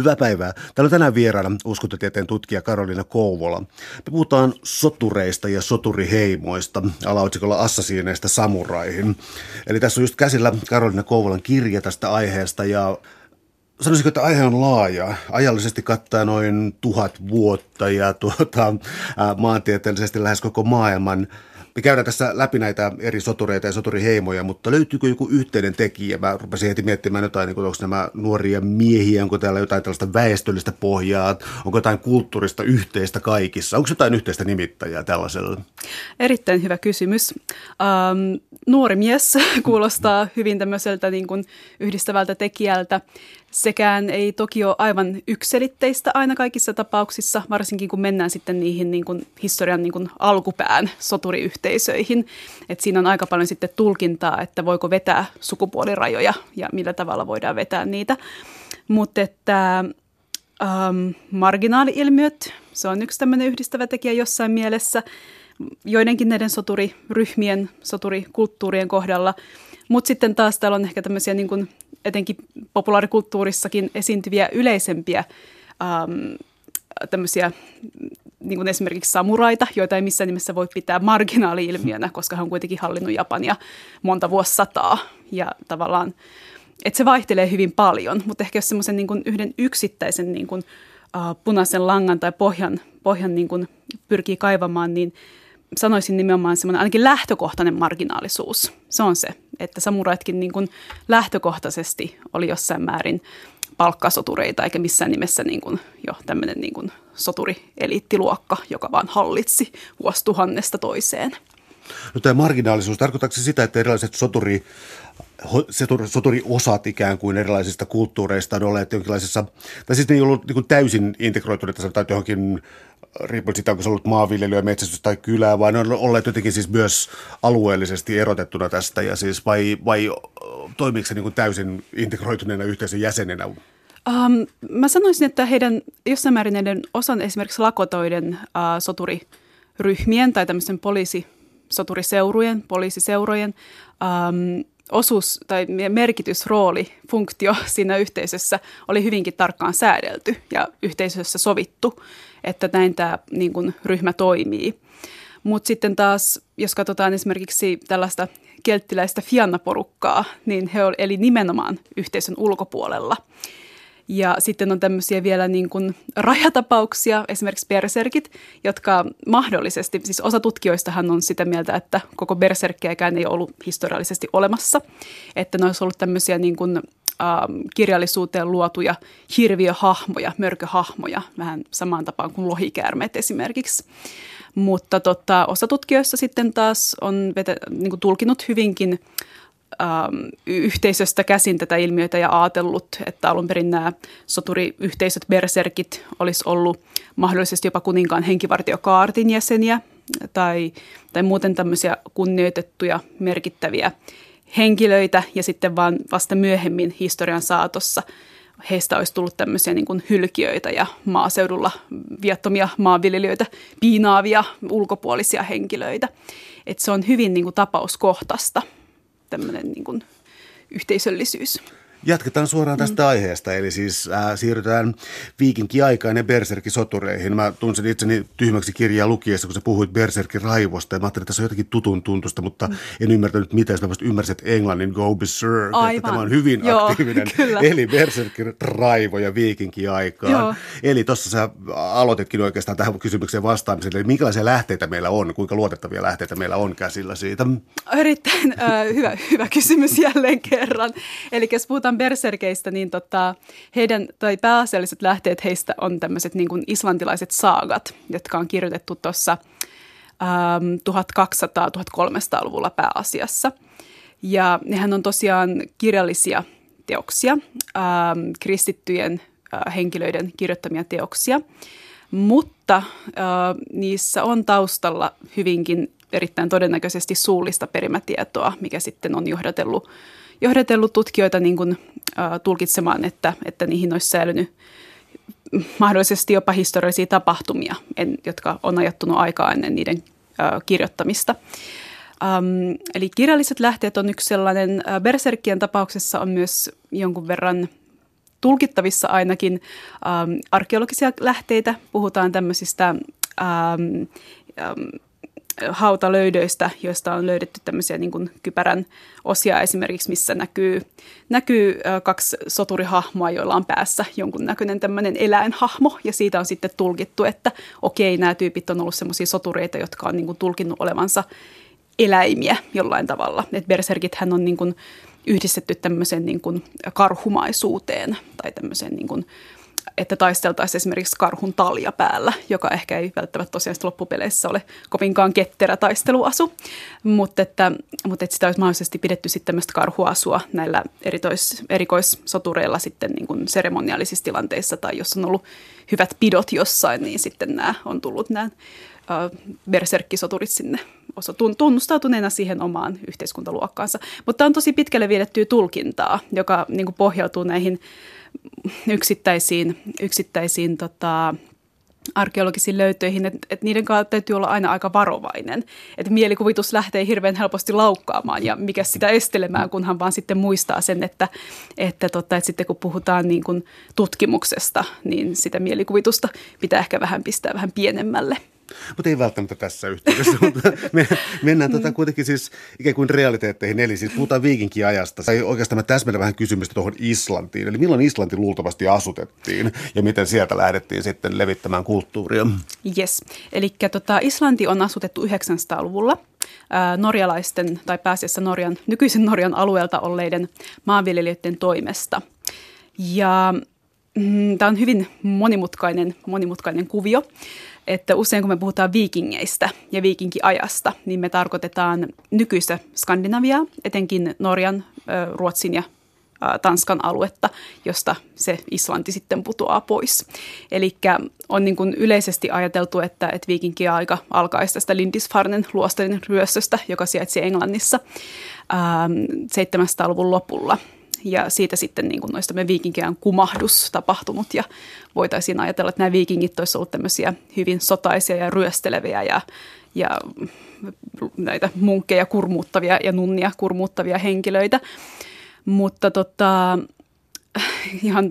Hyvää päivää. Täällä on tänään vieraana uskontotieteen tutkija Karolina Kouvola. Me puhutaan sotureista ja soturiheimoista alaotsikolla Assasiineista samuraihin. Eli tässä on just käsillä Karolina Kouvolan kirja tästä aiheesta ja sanoisinko, että aihe on laaja. Ajallisesti kattaa noin 1000 vuotta ja maantieteellisesti lähes koko maailman. Me käydään tässä läpi näitä eri sotureita ja soturiheimoja, mutta löytyykö joku yhteinen tekijä? Mä rupesin heti miettimään jotain, niin onko nämä nuoria miehiä, onko täällä jotain tällaista väestöllistä pohjaa, onko jotain kulttuurista yhteistä kaikissa? Onko jotain yhteistä nimittäjää tällaisella? Erittäin hyvä kysymys. Nuori mies kuulostaa hyvin tämmöiseltä niin kuin yhdistävältä tekijältä. Sekään ei toki ole aivan yksiselitteistä aina kaikissa tapauksissa, varsinkin kun mennään sitten niihin niin kuin historian niin kuin alkupään soturiyhteisöihin. Et siinä on aika paljon sitten tulkintaa, että voiko vetää sukupuolirajoja ja millä tavalla voidaan vetää niitä. Mutta että marginaali-ilmiöt, se on yksi tämmöinen yhdistävä tekijä jossain mielessä joidenkin näiden soturiryhmien, soturikulttuurien kohdalla. Mutta sitten taas täällä on ehkä tämmöisiä niin kuin etenkin populaarikulttuurissakin esiintyviä yleisempiä tämmöisiä niin kuin esimerkiksi samuraita, joita ei missään nimessä voi pitää marginaali-ilmiönä, koska hän on kuitenkin hallinnut Japania monta vuosisataa ja tavallaan, että se vaihtelee hyvin paljon, mutta ehkä jos semmoisen niin kuin yhden yksittäisen niin kuin, punaisen langan tai pohjan niin kuin pyrkii kaivamaan, niin sanoisin nimenomaan semmoinen ainakin lähtökohtainen marginaalisuus. Se on se, että samuraitkin niin kuin lähtökohtaisesti oli jossain määrin palkkasotureita, eikä missään nimessä niin kuin jo tämmöinen niin kuin soturieliittiluokka, joka vaan hallitsi vuosituhannesta toiseen. No tämä marginaalisuus, tarkoittaako se sitä, että erilaiset soturiosat ikään kuin erilaisista kulttuureista on olleet jonkinlaisessa, tai siis ne ei ollut niin kuin täysin integroituneita, sanotaan johonkin, riippuen siitä, onko se ollut maanviljelyä, metsästys tai kylää, vai ne on olleet jotenkin siis myös alueellisesti erotettuna tästä, ja siis vai toimiiko se niin kuin täysin integroituneena yhteisen jäsenenä? Mä sanoisin, että heidän jossain määrin näiden osan esimerkiksi lakotoiden soturiryhmien tai tämmöisen soturiseurujen, poliisiseurojen osuus tai merkitys, rooli, funktio siinä yhteisössä oli hyvinkin tarkkaan säädelty ja yhteisössä sovittu, että näin tämä niin kuin, ryhmä toimii. Mutta sitten taas, jos katsotaan esimerkiksi tällaista kelttiläistä Fianna-porukkaa, niin he eli nimenomaan yhteisön ulkopuolella. Ja sitten on tämmöisiä vielä niin kuin rajatapauksia, esimerkiksi berserkit, jotka mahdollisesti, siis osa tutkijoistahan on sitä mieltä, että koko berserkkiäkään ei ollut historiallisesti olemassa. Että ne olisi ollut tämmöisiä niin kuin, kirjallisuuteen luotuja hirviöhahmoja, mörköhahmoja, vähän samaan tapaan kuin lohikäärmeet esimerkiksi. Mutta osa tutkijoista sitten taas on niin kuin tulkinut hyvinkin yhteisöstä käsin tätä ilmiötä ja ajatellut, että alun perin nämä soturiyhteisöt, berserkit, olisi ollut mahdollisesti jopa kuninkaan henkivartiokaartin jäseniä tai muuten tämmöisiä kunnioitettuja, merkittäviä henkilöitä ja sitten vaan vasta myöhemmin historian saatossa heistä olisi tullut tämmöisiä niin kuin hylkiöitä ja maaseudulla viattomia maanviljelijöitä, piinaavia ulkopuolisia henkilöitä. Että se on hyvin niin kuin tapauskohtaista tämmöinen niin kuin yhteisöllisyys. Jatketaan suoraan tästä aiheesta, eli siis siirrytään viikinkiaikaan ja berserkisotureihin. Mä tunsin itseni tyhmäksi kirjaa lukiessa, kun sä puhuit berserkiraivosta, ja mä ajattelin, että tässä on jotenkin tutun tuntusta, mutta en ymmärtänyt mitään, jos mä vasta ymmärsin, että englannin go berserk, että tämä on hyvin aktiivinen, kyllä. Eli berserkiraivo ja viikinkiaikaan. Joo. Eli tuossa sä aloititkin oikeastaan tähän kysymykseen vastaamiseen, eli minkälaisia lähteitä meillä on, kuinka luotettavia lähteitä meillä on käsillä siitä? Erittäin hyvä kysymys jälleen kerran, eli jos puhutaan berserkeistä, niin heidän tai pääasialliset lähteet heistä on tämmöiset niin kuin islantilaiset saagat, jotka on kirjoitettu tuossa 1200-1300-luvulla pääasiassa. Ja nehän on tosiaan kirjallisia teoksia, kristittyjen henkilöiden kirjoittamia teoksia, mutta niissä on taustalla hyvinkin erittäin todennäköisesti suullista perimätietoa, mikä sitten on johdatellut tutkijoita niin kuin, tulkitsemaan, että niihin olisi säilynyt mahdollisesti jopa historiallisia tapahtumia, jotka on ajattunut aikaa ennen niiden kirjoittamista. Eli kirjalliset lähteet on yksi sellainen. Berserkkien tapauksessa on myös jonkun verran tulkittavissa ainakin arkeologisia lähteitä. Puhutaan tämmöisistä hautalöydöistä, joista on löydetty tämmöisiä niin kuin kypärän osia esimerkiksi, missä näkyy kaksi soturihahmoa, joilla on päässä jonkunnäköinen tämmöinen eläinhahmo, ja siitä on sitten tulkittu, että okei, nämä tyypit on ollut semmoisia sotureita, jotka on niin kuin tulkinnut olevansa eläimiä jollain tavalla. Et berserkithän on niin kuin yhdistetty tämmöiseen niin kuin karhumaisuuteen tai tämmöiseen niin kuin, että taisteltaisiin esimerkiksi karhun talja päällä, joka ehkä ei välttämättä tosiaan loppupeleissä ole kovinkaan ketterä taisteluasu, mutta että sitä olisi mahdollisesti pidetty sitten tämmöistä karhuasua näillä erikoissotureilla sitten niin kuin seremoniaalisissa tilanteissa, tai jos on ollut hyvät pidot jossain, niin sitten nämä on tullut nämä berserkkisoturit sinne tunnustautuneena siihen omaan yhteiskuntaluokkaansa. Mutta on tosi pitkälle viedettyä tulkintaa, joka niin kuin pohjautuu näihin yksittäisiin arkeologisiin löytöihin, että niiden kanssa täytyy olla aina aika varovainen. Että mielikuvitus lähtee hirveän helposti laukkaamaan ja mikä sitä estelemään, kunhan vaan sitten muistaa sen, että sitten kun puhutaan niin kuin tutkimuksesta, niin sitä mielikuvitusta pitää ehkä vähän pistää vähän pienemmälle. Mutta ei välttämättä tässä yhteydessä, mutta mennään kuitenkin siis ikään kuin realiteetteihin, eli siis puhutaan viikinkiajasta. Tai oikeastaan mä täsmennän vähän kysymystä tuohon Islantiin, eli milloin Islanti luultavasti asutettiin ja miten sieltä lähdettiin sitten levittämään kulttuuria? Yes, eli Islanti on asutettu 900-luvulla norjalaisten tai pääasiassa nykyisen Norjan alueelta olleiden maanviljelijöiden toimesta, ja tämä on hyvin monimutkainen kuvio, että usein kun me puhutaan viikingeistä ja viikinkiajasta, niin me tarkoitetaan nykyistä Skandinaviaa, etenkin Norjan, Ruotsin ja Tanskan aluetta, josta se Islanti sitten putoaa pois. Eli on niin kuin yleisesti ajateltu, että viikinkiaika alkaisi tästä Lindisfarnen luostarin ryöstöstä, joka sijaitsi Englannissa 700-luvun lopulla. Ja siitä sitten niin kuin noista viikinkiajan kumahdus tapahtunut, ja voitaisiin ajatella, että nämä viikingit olisivat olleet tämmöisiä hyvin sotaisia ja ryösteleviä ja näitä munkkeja kurmuuttavia ja nunnia kurmuuttavia henkilöitä. Mutta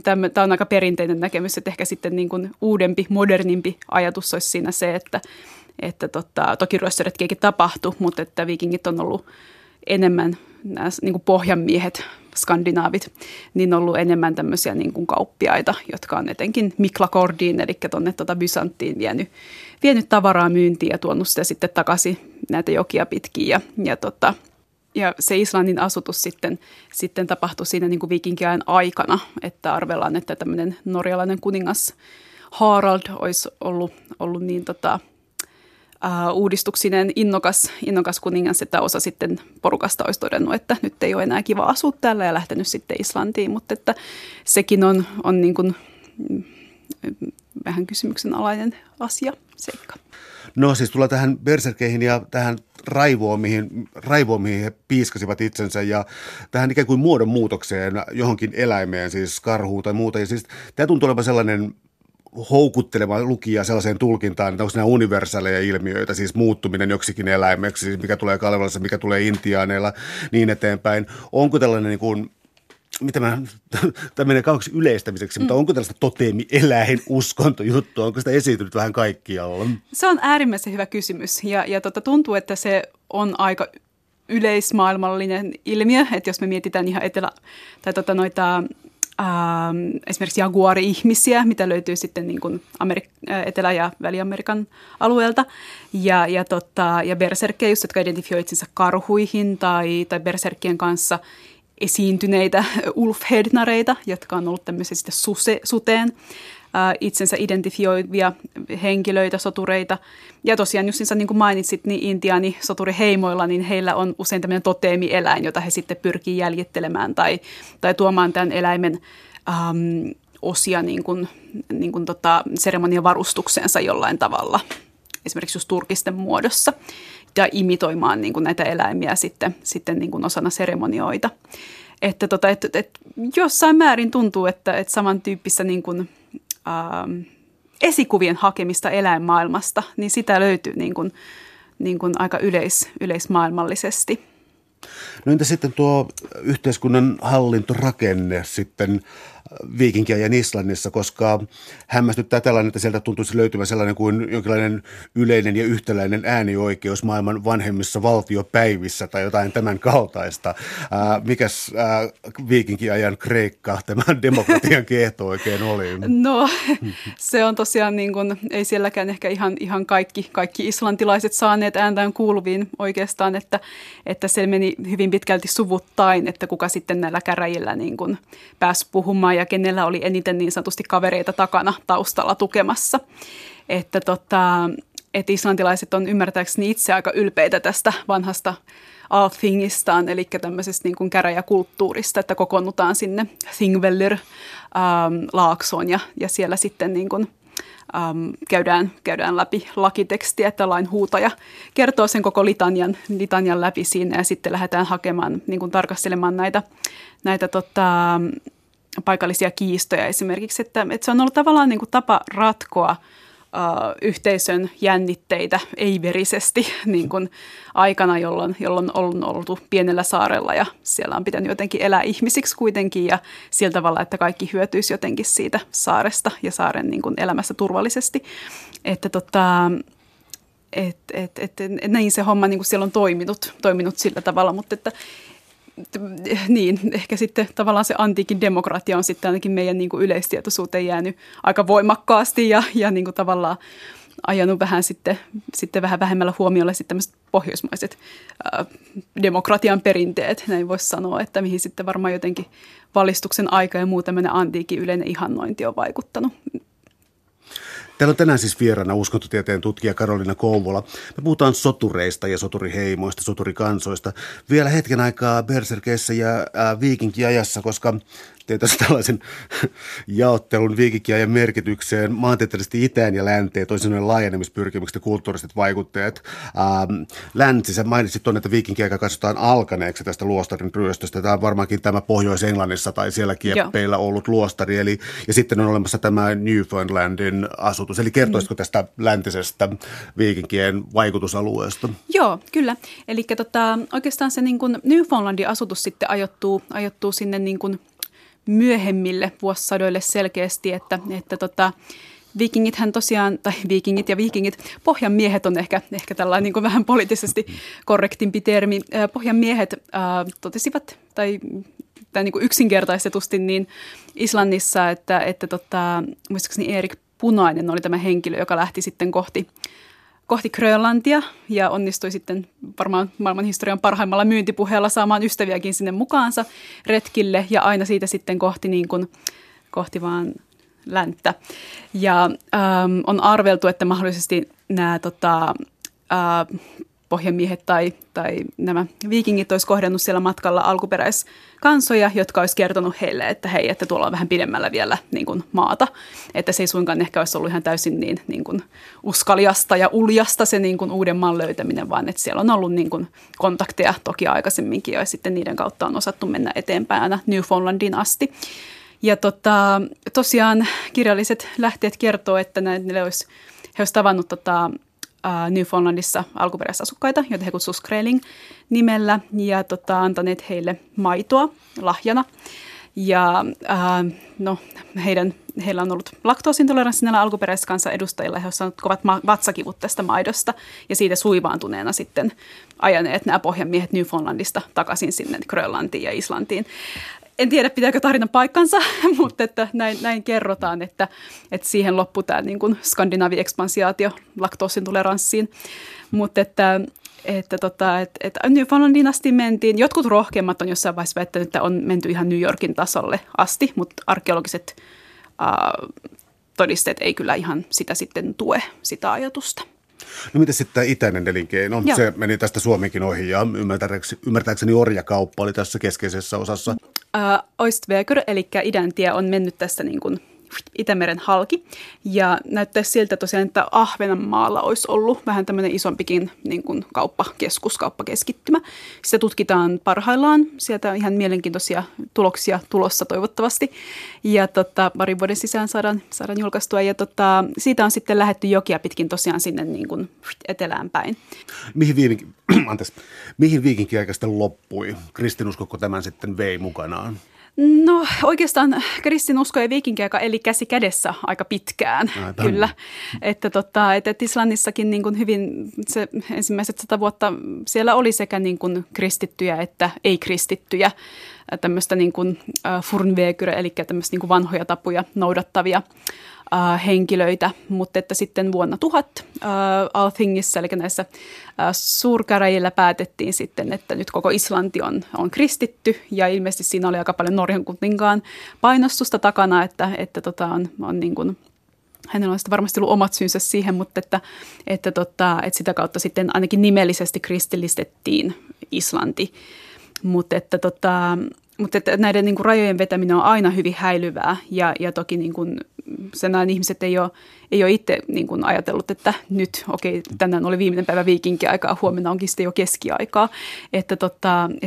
tämä on aika perinteinen näkemys, että ehkä sitten niin kuin uudempi, modernimpi ajatus olisi siinä se, että toki ryöstöretkiäkin tapahtui, mutta että viikingit on ollut enemmän nämä niin kuin pohjanmiehet, skandinaavit, niin on ollut enemmän tämmöisiä niin kuin kauppiaita, jotka on etenkin Miklakordiin, eli tuonne Byzanttiin vienyt tavaraa myyntiin ja tuonut sitä sitten takaisin näitä jokia pitkin. Ja se Islannin asutus sitten tapahtui siinä niin kuin viikinkiajan aikana, että arvellaan, että tämmöinen norjalainen kuningas Harald olisi ollut niin uudistuksinen innokas kuningas, että osa sitten porukasta olisi todennut, että nyt ei ole enää kiva asua täällä ja lähtenyt sitten Islantiin, mutta että sekin on niin kuin vähän kysymyksenalainen asia, seikka. No siis tullaan tähän berserkeihin ja tähän raivoon, mihin he piiskasivat itsensä, ja tähän ikään kuin muodonmuutokseen johonkin eläimeen, siis karhuun tai muuta, ja siis tämä tuntuu olevan sellainen houkutteleva lukija sellaiseen tulkintaan, että onko nämä universaaleja ilmiöitä, siis muuttuminen joksikin eläimeksi, siis mikä tulee Kalevalassa, mikä tulee intiaaneilla, niin eteenpäin. Onko tällainen niin kuin, tämä menee kauheksi yleistämiseksi, mutta onko tällaista toteemi-eläin-uskontojuttua, onko sitä esiintynyt vähän kaikkialla? Se on äärimmäisen hyvä kysymys, ja tuntuu, että se on aika yleismaailmallinen ilmiö, että jos me mietitään ihan esimerkiksi jaguari-ihmisiä, mitä löytyy sitten niin kuin Etelä- ja Väli-Amerikan alueelta, ja berserkkejä, jotka identifioi itsensä karhuihin tai berserkkien kanssa esiintyneitä ulfhednareita, jotka on ollut tämmöisiä sitten suteen itsensä identifioivia henkilöitä, sotureita. Ja tosiaan, just niin kuin mainitsit, niin intiaani soturiheimoilla, niin heillä on usein tämmöinen toteemieläin, jota he sitten pyrkii jäljittelemään tai tuomaan tämän eläimen osia niin kuin seremonian varustukseensa jollain tavalla, esimerkiksi just turkisten muodossa, ja imitoimaan niin kuin näitä eläimiä sitten niin kuin osana seremonioita. Että jossain määrin tuntuu, että samantyyppistä niin kuin esikuvien hakemista eläinmaailmasta, niin sitä löytyy niin kuin aika yleismaailmallisesti. No entä sitten tuo yhteiskunnan hallintorakenne sitten viikinkiajan Islannissa, koska hämmästyttää tällainen, että sieltä tuntuisi löytyvän sellainen kuin jonkinlainen yleinen ja yhtäläinen äänioikeus maailman vanhemmissa valtiopäivissä tai jotain tämän kaltaista. Mikäs viikinkiajan Kreikka tämän demokratian kiehto oikein oli? No se on tosiaan niin kuin, ei sielläkään ehkä ihan kaikki islantilaiset saaneet ääntään kuuluviin oikeastaan, että se meni hyvin pitkälti suvuttain, että kuka sitten näillä käräjillä niin kuin pääsi puhumaan ja kenellä oli eniten niin sanotusti kavereita takana taustalla tukemassa. Että islantilaiset on ymmärtääkseni itse aika ylpeitä tästä vanhasta Althingistaan, eli tämmöisestä niin kuin käräjäkulttuurista, että kokoonnutaan sinne Thingvellir laaksoon ja siellä sitten niin kuin käydään läpi lakitekstiä, että lain huutaja kertoo sen koko litanian läpi siinä ja sitten lähdetään hakemaan, niin kuin tarkastelemaan näitä paikallisia kiistoja esimerkiksi, että se on ollut tavallaan niin kuin tapa ratkoa yhteisön jännitteitä ei-verisesti niin kuin aikana, jolloin on ollut pienellä saarella ja siellä on pitänyt jotenkin elää ihmisiksi kuitenkin ja sillä tavalla, että kaikki hyötyisi jotenkin siitä saaresta ja saaren niin kuin elämässä turvallisesti. Näin se homma niin kuin siellä on toiminut sillä tavalla, mutta että niin, ehkä sitten tavallaan se antiikin demokratia on sitten ainakin meidän niin kuin yleistietoisuuteen jäänyt aika voimakkaasti ja niin kuin tavallaan ajanut vähän sitten vähän vähemmällä huomiolla sitten tämmöiset pohjoismaiset demokratian perinteet, näin voisi sanoa, että mihin sitten varmaan jotenkin valistuksen aika ja muu tämmöinen antiikin yleinen ihannointi on vaikuttanut. Täällä on tänään siis vieraana uskontotieteen tutkija Karolina Kouvola. Me puhutaan sotureista ja soturiheimoista, soturikansoista. Vielä hetken aikaa berserkeissä ja viikinkiajassa, koska tein tässä tällaisen jaottelun viikinkiajan merkitykseen maantieteellisesti itään ja länteen, toisin sanoen laajenemispyrkimykset ja kulttuuriset vaikutteet. Länsi, sä mainitsit tuonne, että viikinkiaika katsotaan alkaneeksi tästä luostarin ryöstöstä. Tämä on varmaankin tämä Pohjois-Englannissa tai siellä kieppeillä ollut luostari. Eli, ja sitten on olemassa tämä Newfoundlandin asutus. Eli kertoisitko tästä läntisestä viikinkien vaikutusalueesta? Joo, kyllä. Eli oikeastaan se niin kuin Newfoundlandin asutus sitten ajoittuu sinne niin kuin myöhemmille vuosisadoille selkeästi, että viikingithän tosiaan, tai viikingit, pohjanmiehet on ehkä tällainen niin kuin vähän poliittisesti korrektimpi termi. Pohjanmiehet totesivat, tai niin kuin yksinkertaistetusti niin Islannissa, että muistaakseni Erik Punainen oli tämä henkilö, joka lähti sitten kohti Grönlantia ja onnistui sitten varmaan maailmanhistorian parhaimmalla myyntipuheella saamaan ystäviäkin sinne mukaansa retkille ja aina siitä sitten kohti vaan länttä. Ja on arveltu, että mahdollisesti nämä pohjamiehet tai nämä viikingit olisi kohdannut siellä matkalla alkuperäiskansoja, jotka olisi kertonut heille, että hei, että tuolla on vähän pidemmällä vielä niin kuin maata. Että se ei suinkaan ehkä olisi ollut ihan täysin niin kuin uskaliasta ja uljasta se niin kuin uuden maan löytäminen, vaan että siellä on ollut niin kuin kontakteja toki aikaisemminkin ja sitten niiden kautta on osattu mennä eteenpäin aina Newfoundlandiin asti. Ja tosiaan kirjalliset lähteet kertoo, että he olisi tavannut Newfoundlandissa alkuperäisasukkaita, joita he kutsuivat Skreling-nimellä ja antaneet heille maitoa lahjana. Ja heillä on ollut laktoosintoleranssi näillä alkuperäiskansan edustajilla. He ovat saaneet kovat vatsakivut tästä maidosta ja siitä suivaantuneena sitten ajaneet nämä pohjanmiehet Newfoundlandista takaisin sinne Grönlantiin ja Islantiin. En tiedä, pitääkö tarina paikkansa, mutta että näin kerrotaan, että siihen loppui tämä niin kuin skandinaavi-ekspansiaatio laktoosintoleranssin. Mutta että Newfoundlandin asti mentiin. Jotkut rohkeimmat on jossain vaiheessa väittänyt, että on menty ihan New Yorkin tasolle asti, mutta arkeologiset todisteet ei kyllä ihan sitä sitten tue, sitä ajatusta. No mitä sitten tämä itäinen elinkeino? Joo. Se meni tästä Suomenkin ohi ja ymmärtääkseni orjakauppa oli tässä keskeisessä osassa. Östväger, eli idäntie, on mennyt tässä niin kuin Itämeren halki ja näyttäisi siltä tosiaan, että Ahvenanmaalla olisi ollut vähän tämmöinen isompikin niin kuin kauppakeskittymä. Sitä tutkitaan parhaillaan, sieltä on ihan mielenkiintoisia tuloksia tulossa toivottavasti ja parin vuoden sisään saadaan julkaistua ja siitä on sitten lähdetty jokia pitkin tosiaan sinne niin kuin etelään päin. Mihin viikinkiaika sitten loppui? Kristinuskoko tämän sitten vei mukanaan? No oikeastaan kristinusko ja viikinkiaika eli käsi kädessä aika pitkään, kyllä. Että Islannissakin niin kuin hyvin se ensimmäiset 100 vuotta siellä oli sekä niin kuin kristittyjä että ei-kristittyjä, tämmöistä niin kuin furnvekyre, eli tämmöistä niin kuin vanhoja tapoja noudattavia henkilöitä, mutta että sitten vuonna 1000 Althingissa, eli näissä suurkäräjillä päätettiin sitten, että nyt koko Islanti on kristitty, ja ilmeisesti siinä oli aika paljon Norjan kuninkaan painostusta takana, että on niin kuin, hänellä on varmasti ollut omat syynsä siihen, mutta että sitä kautta sitten ainakin nimellisesti kristillistettiin Islanti, mutta näiden niin kuin rajojen vetäminen on aina hyvin häilyvää, ja toki niin kuin sen ihmiset ei ole itse niin kuin ajatellut, että nyt, okei, tänään oli viimeinen päivä viikinkiaikaa, huomenna onkin sitten jo keskiaikaa. Että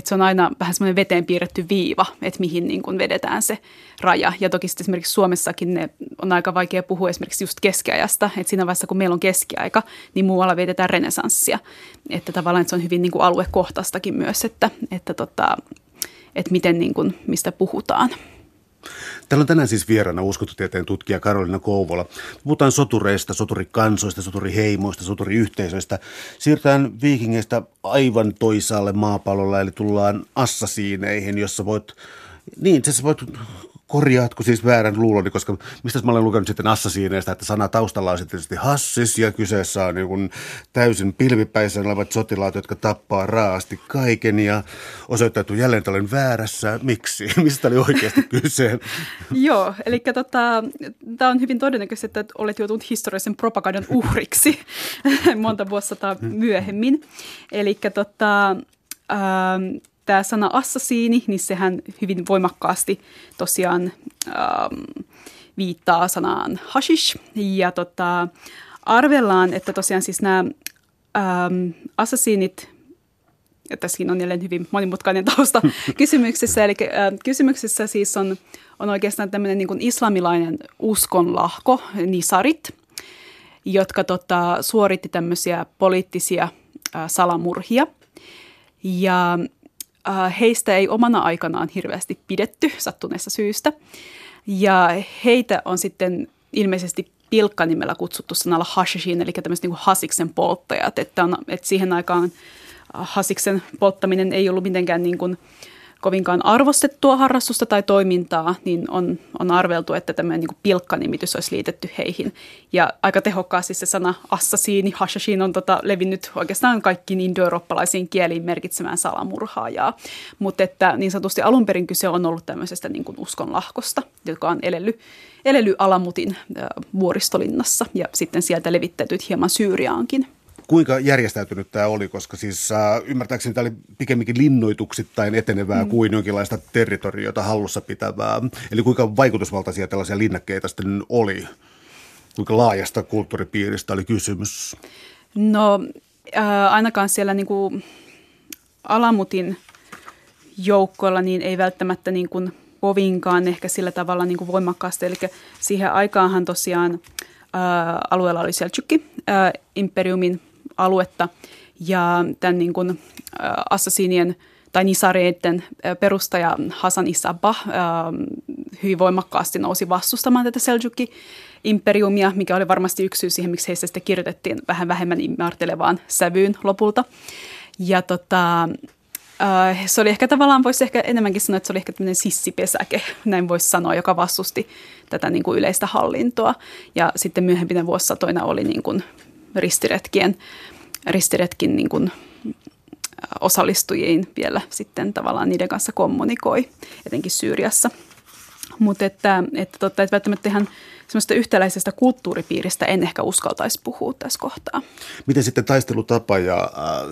se on aina vähän semmoinen veteen piirretty viiva, että mihin niin kuin vedetään se raja. Ja toki sitten esimerkiksi Suomessakin ne on aika vaikea puhua esimerkiksi just keskiajasta. Että siinä vaiheessa, kun meillä on keskiaika, niin muualla vedetään renesanssia. Että tavallaan se on hyvin niin kuin aluekohtaistakin myös, että miten niin kuin, mistä puhutaan. Täällä on tänään siis vieraana uskontotieteen tutkija Karolina Kouvola. Puhutaan sotureista, soturikansoista, soturiheimoista, soturiyhteisöistä. Siirrytään viikingeistä aivan toisaalle maapallolla, eli tullaan assasiineihin, jossa voit korjaatko siis väärän luuloni, koska mistä mä olen lukenut sitten assasiineista, että sana taustalla on tietysti hassis ja kyseessä on niin kuin täysin pilvipäisenä olevat sotilaat, jotka tappaa raaasti kaiken ja osoittautuu jälleen, että olen väärässä. Miksi? Mistä oli oikeasti kyse? Joo, eli tämä on hyvin todennäköistä, että olet joutunut historiallisen propagandan uhriksi monta vuosisataa myöhemmin. Eli tämä sana assasiini, niin sehän hyvin voimakkaasti tosiaan viittaa sanaan hashish. Ja arvellaan, että tosiaan siis nämä assasiinit, ja tässäkin on jälleen hyvin monimutkainen tausta kysymyksessä, eli kysymyksessä siis on oikeastaan tämmöinen niin kuin islamilainen uskonlahko, nisarit, jotka suoritti tämmöisiä poliittisia salamurhia. Ja heistä ei omana aikanaan hirveästi pidetty sattuneesta syystä, ja heitä on sitten ilmeisesti pilkkanimellä kutsuttu sanalla hashishin, eli tämmöiset niin kuin hasiksen polttajat, että siihen aikaan hasiksen polttaminen ei ollut mitenkään niin kuin kovinkaan arvostettua harrastusta tai toimintaa, niin on arveltu, että tämmöinen niin kuin pilkkanimitys olisi liitetty heihin. Ja aika tehokkaasti se sana assasiini, hashishin on levinnyt oikeastaan kaikkiin indo-eurooppalaisiin kieliin merkitsemään salamurhaajaa. Mutta että niin sanotusti alun perin kyse on ollut tämmöisestä niin kuin uskonlahkosta, joka on elellyt Alamutin vuoristolinnassa ja sitten sieltä levittäytynyt hieman Syyriaankin. Kuinka järjestäytynyt tämä oli, koska siis ymmärtääkseni tämä oli pikemminkin linnoituksittain etenevää kuin jonkinlaista territoriota hallussa pitävää. Eli kuinka vaikutusvaltaisia tällaisia linnakkeita sitten oli? Kuinka laajasta kulttuuripiiristä oli kysymys? No ainakaan siellä niin kuin Alamutin joukkoilla niin ei välttämättä niin kuin kovinkaan ehkä sillä tavalla niin kuin voimakkaasti. Eli siihen aikaanhan tosiaan alueella oli Seldžukki, imperiumin aluetta, ja tämän niin kuin assasiinien tai nisareiden perustaja Hasan Sabbah hyvin voimakkaasti nousi vastustamaan tätä Seldžukki-imperiumia, mikä oli varmasti yksi syy siihen, miksi heistä sitten kirjoitettiin vähän vähemmän imartelevaan sävyyn lopulta. Ja se oli ehkä tavallaan, voisi ehkä enemmänkin sanoa, että se oli ehkä tämmöinen sissipesäke, näin voisi sanoa, joka vastusti tätä niin kuin yleistä hallintoa. Ja sitten myöhempinä vuosisatoina oli niin kuin ristiretkin niin kuin osallistujiin vielä sitten tavallaan niiden kanssa kommunikoi, etenkin Syyriassa. Mutta että välttämättä ihan semmoista yhtäläisestä kulttuuripiiristä en ehkä uskaltaisi puhua tässä kohtaa. Miten sitten taistelutapa ja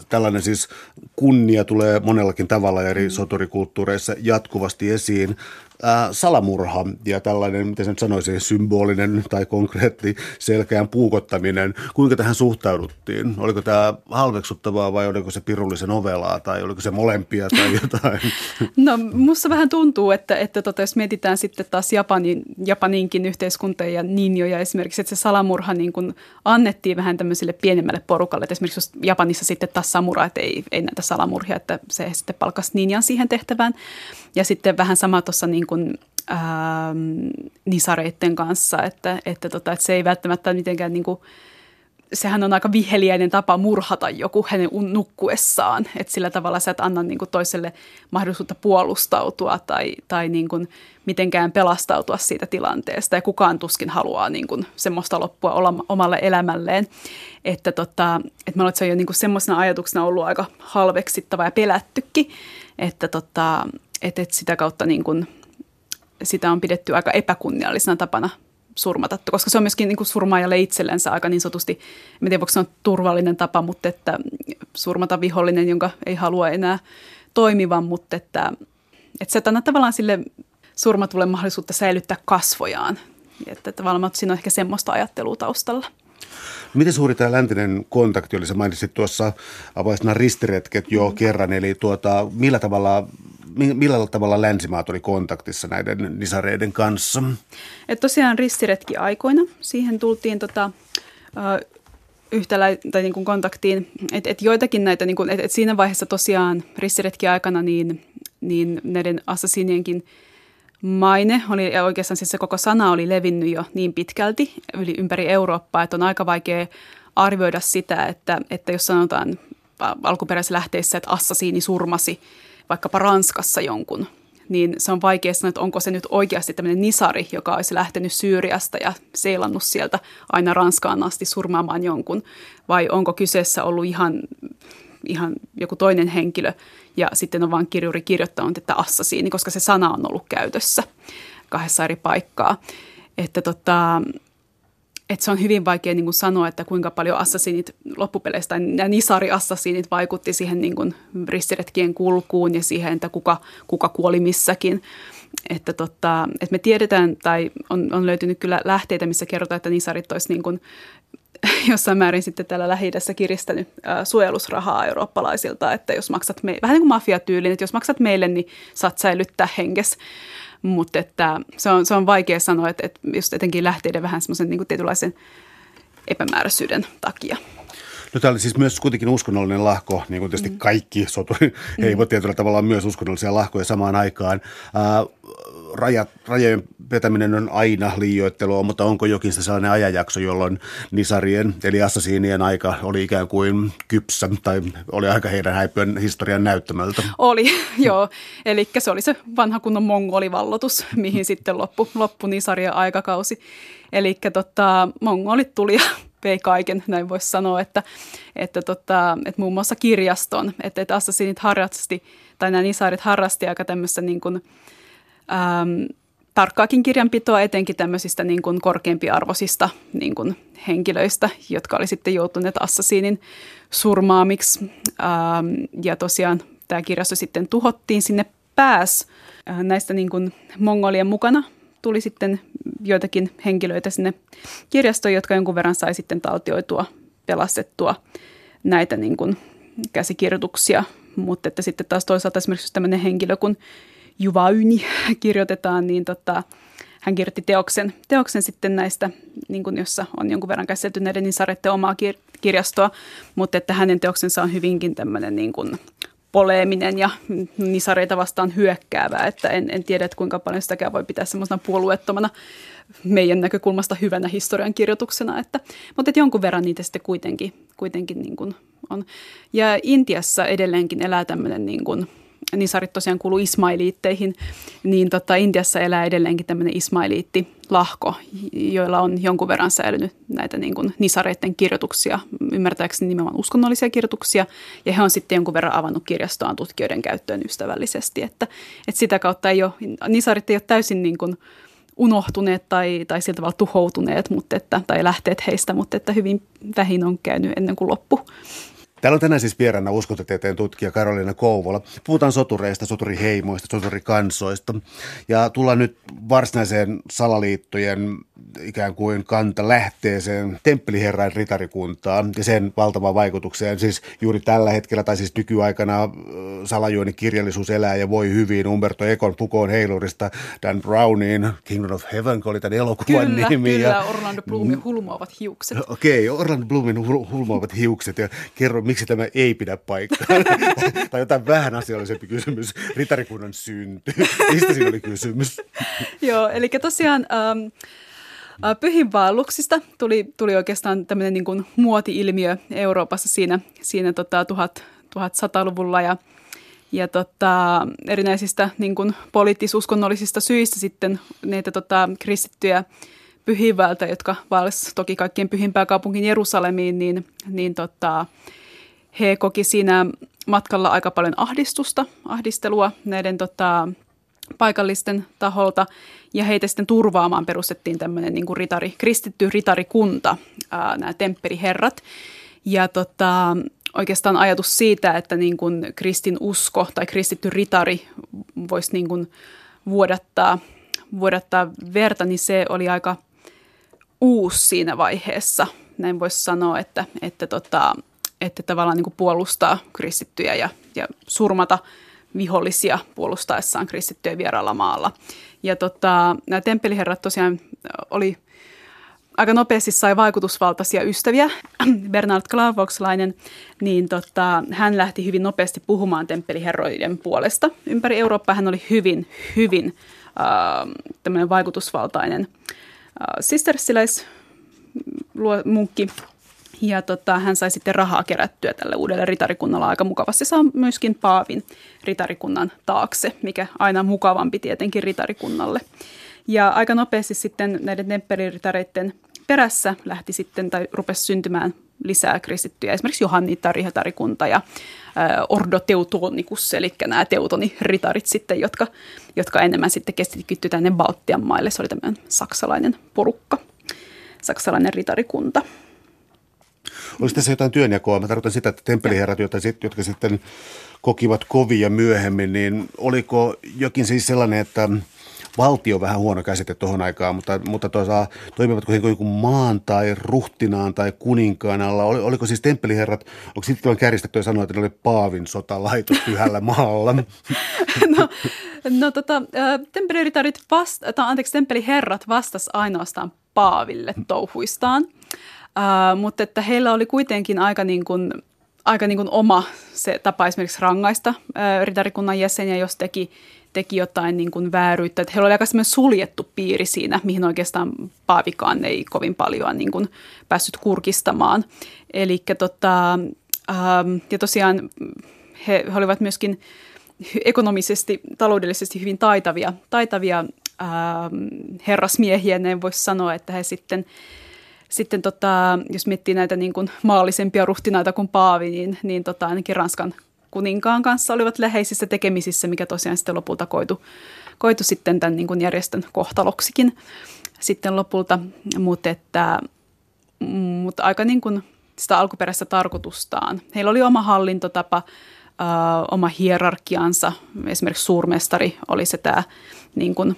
tällainen siis kunnia tulee monellakin tavalla eri soturikulttuureissa jatkuvasti esiin. Salamurha ja tällainen, miten se nyt sanoisi, symbolinen tai konkreetti selkään puukottaminen. Kuinka tähän suhtauduttiin? Oliko tämä halveksuttavaa vai oliko se pirullisen ovelaa tai oliko se molempia tai jotain? No musta vähän tuntuu, että jos mietitään sitten taas Japaninkin yhteiskuntaa ja ninjoja esimerkiksi, että se salamurha niin kuin annettiin vähän tämmöiselle pienemmälle porukalle. Että esimerkiksi jos Japanissa sitten taas samurait ei näitä salamurhia, että se sitten palkasi ninjan siihen tehtävään. Ja sitten vähän sama tuossa niin nisareitten kanssa, että se ei välttämättä mitenkään niin kuin, sehän on aika viheliäinen tapa murhata joku hänen nukkuessaan, että sillä tavalla sä et anna niin kuin toiselle mahdollisuutta puolustautua tai niin kuin mitenkään pelastautua siitä tilanteesta, ja kukaan tuskin haluaa niin kuin semmoista loppua omalle elämälleen, että mä luulen, että se on jo niin kuin semmoisena ajatuksena ollut aika halveksittava ja pelättykin, että sitä kautta niin kuin sitä on pidetty aika epäkunniallisena tapana surmata, koska se on myöskin niin kuin surmaajalle itsellensä aika niin sanotusti, en tiedä voiko se on turvallinen tapa, mutta että surmata vihollinen, jonka ei halua enää toimivan, mutta että se anna tavallaan sille surmatulle mahdollisuutta säilyttää kasvojaan. Että tavallaan siinä on ehkä semmoista ajattelua taustalla. Miten suuri tämä läntinen kontakti oli? Sä mainitsit tuossa avaisena ristiretket jo kerran, eli millä tavalla länsimaat oli kontaktissa näiden nisareiden kanssa? Et tosiaan ristiretki aikoina. Siihen tultiin niin kuin kontaktiin. Et joitakin näitä, niin kuin, et siinä vaiheessa tosiaan ristiretki aikana niin näiden assasiinienkin maine oli, ja oikeastaan siis se koko sana oli levinnyt jo niin pitkälti ympäri Eurooppaa, että on aika vaikea arvioida sitä, että jos sanotaan alkuperäisessä lähteissä, että assasiini surmasi vaikkapa Ranskassa jonkun, niin se on vaikea sanoa, että onko se nyt oikeasti tämmöinen nisari, joka olisi lähtenyt Syyriasta ja seilannut sieltä aina Ranskaan asti surmaamaan jonkun, vai onko kyseessä ollut ihan joku toinen henkilö, ja sitten on vaan kirjuri kirjoittanut, että assasiini, koska se sana on ollut käytössä kahdessa eri paikkaa. Että se on hyvin vaikea niin kuin sanoa, että kuinka paljon assasiinit loppupeleistä, nämä nisari-assasiinit vaikutti siihen niin kuin ristiretkien kulkuun ja siihen, että kuka kuoli missäkin. Että me tiedetään, tai on löytynyt kyllä lähteitä, missä kerrotaan, että nisarit olisi niin kuin jossain määrin sitten täällä Lähi-idässä kiristänyt suojelusrahaa eurooppalaisilta, että jos maksat meille, vähän niin kuin mafiatyyliin, että jos maksat meille, niin saat säilyttää henkes. Mutta että se on vaikea sanoa, että just etenkin lähteiden vähän semmoisen niin kuin tietynlaisen epämääräisyyden takia. No tämä oli siis myös kuitenkin uskonnollinen lahko, niin kuin tietysti kaikki soturit heivot tietyllä tavalla myös uskonnollisia lahkoja samaan aikaan. Rajojen petäminen on aina liioittelua, mutta onko jokin sellainen ajanjakso, jolloin nisarien eli assasiinien aika oli ikään kuin kypsä tai oli aika heidän häipyön historian näyttämältä? Oli, joo. Eli se oli se vanha kunnon mongolivallotus, mihin sitten loppu nisarien aikakausi. Eli mongolit tuli ja vei kaiken, näin voisi sanoa, että muun muassa kirjaston, että assasiinit harrasti, tai nämä nisarit harrasti aika tämmöistä niin kuin tarkkaakin kirjanpitoa, etenkin tämmöisistä niin kuin korkeampiarvoisista niin kuin henkilöistä, jotka oli sitten joutuneet assasiinin surmaamiksi. Ja tosiaan tämä kirjasto sitten tuhottiin, sinne pääsi näistä niin kuin mongolien mukana. Tuli sitten joitakin henkilöitä sinne kirjastoon, jotka jonkun verran sai sitten taltioitua, pelastettua näitä niin kuin käsikirjoituksia. Mutta että sitten taas toisaalta esimerkiksi tämmöinen henkilö, kun Juvayni kirjoitetaan, niin hän kirjoitti teoksen sitten näistä, niin kuin jossa on jonkun verran käsitelty näiden nisareiden omaa kirjastoa, mutta että hänen teoksensa on hyvinkin tämmöinen niin kuin poleeminen ja nisareita vastaan hyökkäävää, että en tiedä, että kuinka paljon sitäkään voi pitää semmoisena puolueettomana meidän näkökulmasta hyvänä historiankirjoituksena, mutta jonkun verran niitä sitten kuitenkin niin kuin on. Ja Intiassa edelleenkin elää tämmöinen, niin kuin, nisarit tosiaan kuuluu ismailiitteihin, niin Intiassa elää edelleenkin tämmöinen ismailiittilahko, joilla on jonkun verran säilynyt näitä niin kuin nisareiden kirjoituksia, ymmärtääkseni nimenomaan uskonnollisia kirjoituksia, ja he on sitten jonkun verran avannut kirjastoaan tutkijoiden käyttöön ystävällisesti, että sitä kautta nisarit ei ole täysin niin kuin unohtuneet tai sillä tavalla tuhoutuneet, tai lähteet heistä, mutta että hyvin vähin on käynyt ennen kuin loppu. Täällä on tänään siis vieraana uskontotieteen tutkija Karolina Kouvola. Puhutaan sotureista, soturiheimoista, soturikansoista. Ja tullaan nyt varsinaiseen salaliittojen ikään kuin kanta lähteeseen Temppeliherran ritarikuntaan ja sen valtavaan vaikutukseen. Siis juuri tällä hetkellä tai siis nykyaikana salajuonikirjallisuus elää ja voi hyvin. Umberto Econ Pukoon heilurista Dan Browniin, Kingdom of Heaven oli tämän elokuvan nimi. Kyllä, ja Orlando Bloomin hulmoavat hiukset. Okei, Orlando Bloomin hulmoavat hiukset ja kerro, miksi tämä ei pidä paikkaa. Tai jotain vähän asiallisempi kysymys, ritarikunnan synty. Mistä siinä oli kysymys? Joo, eli tosiaan pyhinvaelluksista tuli oikeastaan tämmöinen niin kuin muoti-ilmiö Euroopassa siinä 1100-luvulla ja erinäisistä niin kuin poliittis-uskonnollisista syistä sitten näitä kristittyjä pyhiinvaelta, jotka vaelsivat toki kaikkien pyhimpään kaupunkiin Jerusalemiin, niin he koki siinä matkalla aika paljon ahdistelua näiden paikallisten taholta, ja heitä sitten turvaamaan perustettiin tämmöinen niin kuin kristitty ritarikunta, nämä temppeliherrat. Ja oikeastaan ajatus siitä, että niin kuin kristin usko tai kristitty ritari voisi niin kuin vuodattaa verta, niin se oli aika uusi siinä vaiheessa. Näin voisi sanoa, että tavallaan niin kuin puolustaa kristittyjä ja surmata vihollisia puolustaessaan kristittyjä vieraalla maalla. Ja nämä temppeliherrat tosiaan oli aika nopeasti sai vaikutusvaltaisia ystäviä. Bernard Klavoukselainen, niin hän lähti hyvin nopeasti puhumaan temppeliherroiden puolesta. Ympäri Eurooppaa hän oli hyvin, hyvin tämmöinen vaikutusvaltainen sisterssiläismunkki. Ja hän sai sitten rahaa kerättyä tälle uudelle ritarikunnalle aika mukavasti. Saa myöskin paavin ritarikunnan taakse, mikä aina mukavampi tietenkin ritarikunnalle. Ja aika nopeasti sitten näiden temppeliritareiden perässä lähti sitten tai rupesi syntymään lisää kristittyjä. Esimerkiksi Johannitari-ritarikunta ja Ordo Teutonicus, eli nämä teutoniritarit sitten, jotka enemmän sitten keskittyi tänne Baltian maille. Se oli tämmöinen saksalainen porukka, saksalainen ritarikunta. Olisi tässä jotain työnjakoa. Mä tarkoitan sitä, että temppeliherrat, jotka sitten kokivat kovia myöhemmin, niin oliko jokin siis sellainen, että valtio on vähän huono käsite tuohon aikaan, mutta toisaalta toimivatko he joku maan tai ruhtinaan tai kuninkaan alla? Oliko siis temppeliherrat, onko sitten tuon kärjistetty ja sanoa, että ne oli paavin sotalaitos pyhällä maalla? Temppeliherrat vastas ainoastaan paaville touhuistaan. Mutta että heillä oli kuitenkin aika niin kuin oma se tapa esimerkiksi rangaista ritarikunnan jäseniä, jos teki jotain niin kuin vääryyttä. Että heillä oli aika semmoinen suljettu piiri siinä, mihin oikeastaan paavikaan ei kovin paljon niin kuin päässyt kurkistamaan. Elikkä ja tosiaan he olivat myöskin ekonomisesti, taloudellisesti hyvin taitavia herrasmiehiä, ne voisi sanoa, että he sitten jos miettii näitä niin kuin maallisempia ruhtinaita kuin paavi, niin ainakin Ranskan kuninkaan kanssa olivat läheisissä tekemisissä, mikä tosiaan sitten lopulta koitu sitten tämän niin kuin järjestön kohtaloksikin sitten lopulta. Mutta aika niin kuin sitä alkuperäistä tarkoitustaan. Heillä oli oma hallintotapa, oma hierarkiansa. Esimerkiksi suurmestari oli se tämä niin kuin,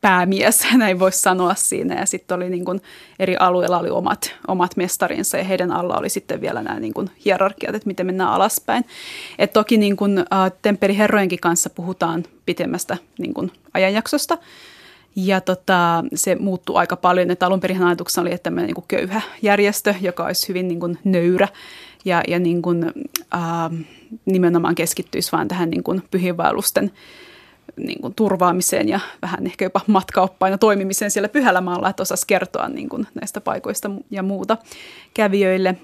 päämies, näin voisi sanoa siinä, ja sitten oli niin kuin eri alueilla oli omat mestarinsa, ja heidän alla oli sitten vielä nämä niin kuin hierarkiat, että miten mennään alaspäin. Et toki niin kuin temppeliherrojenkin kanssa puhutaan pitemmästä niin kuin ajanjaksosta, ja se muuttui aika paljon, että alun perin ajatuksena oli, että tämmöinen niin kuin köyhä järjestö, joka olisi hyvin niin kuin nöyrä, ja niin kuin, nimenomaan keskittyisi vain tähän niin kuin pyhiinvaellusten niin kuin turvaamiseen ja vähän ehkä jopa matkaoppaina toimimiseen siellä pyhällä maalla, että osaisi kertoa niin kuin näistä paikoista ja muuta kävijöille.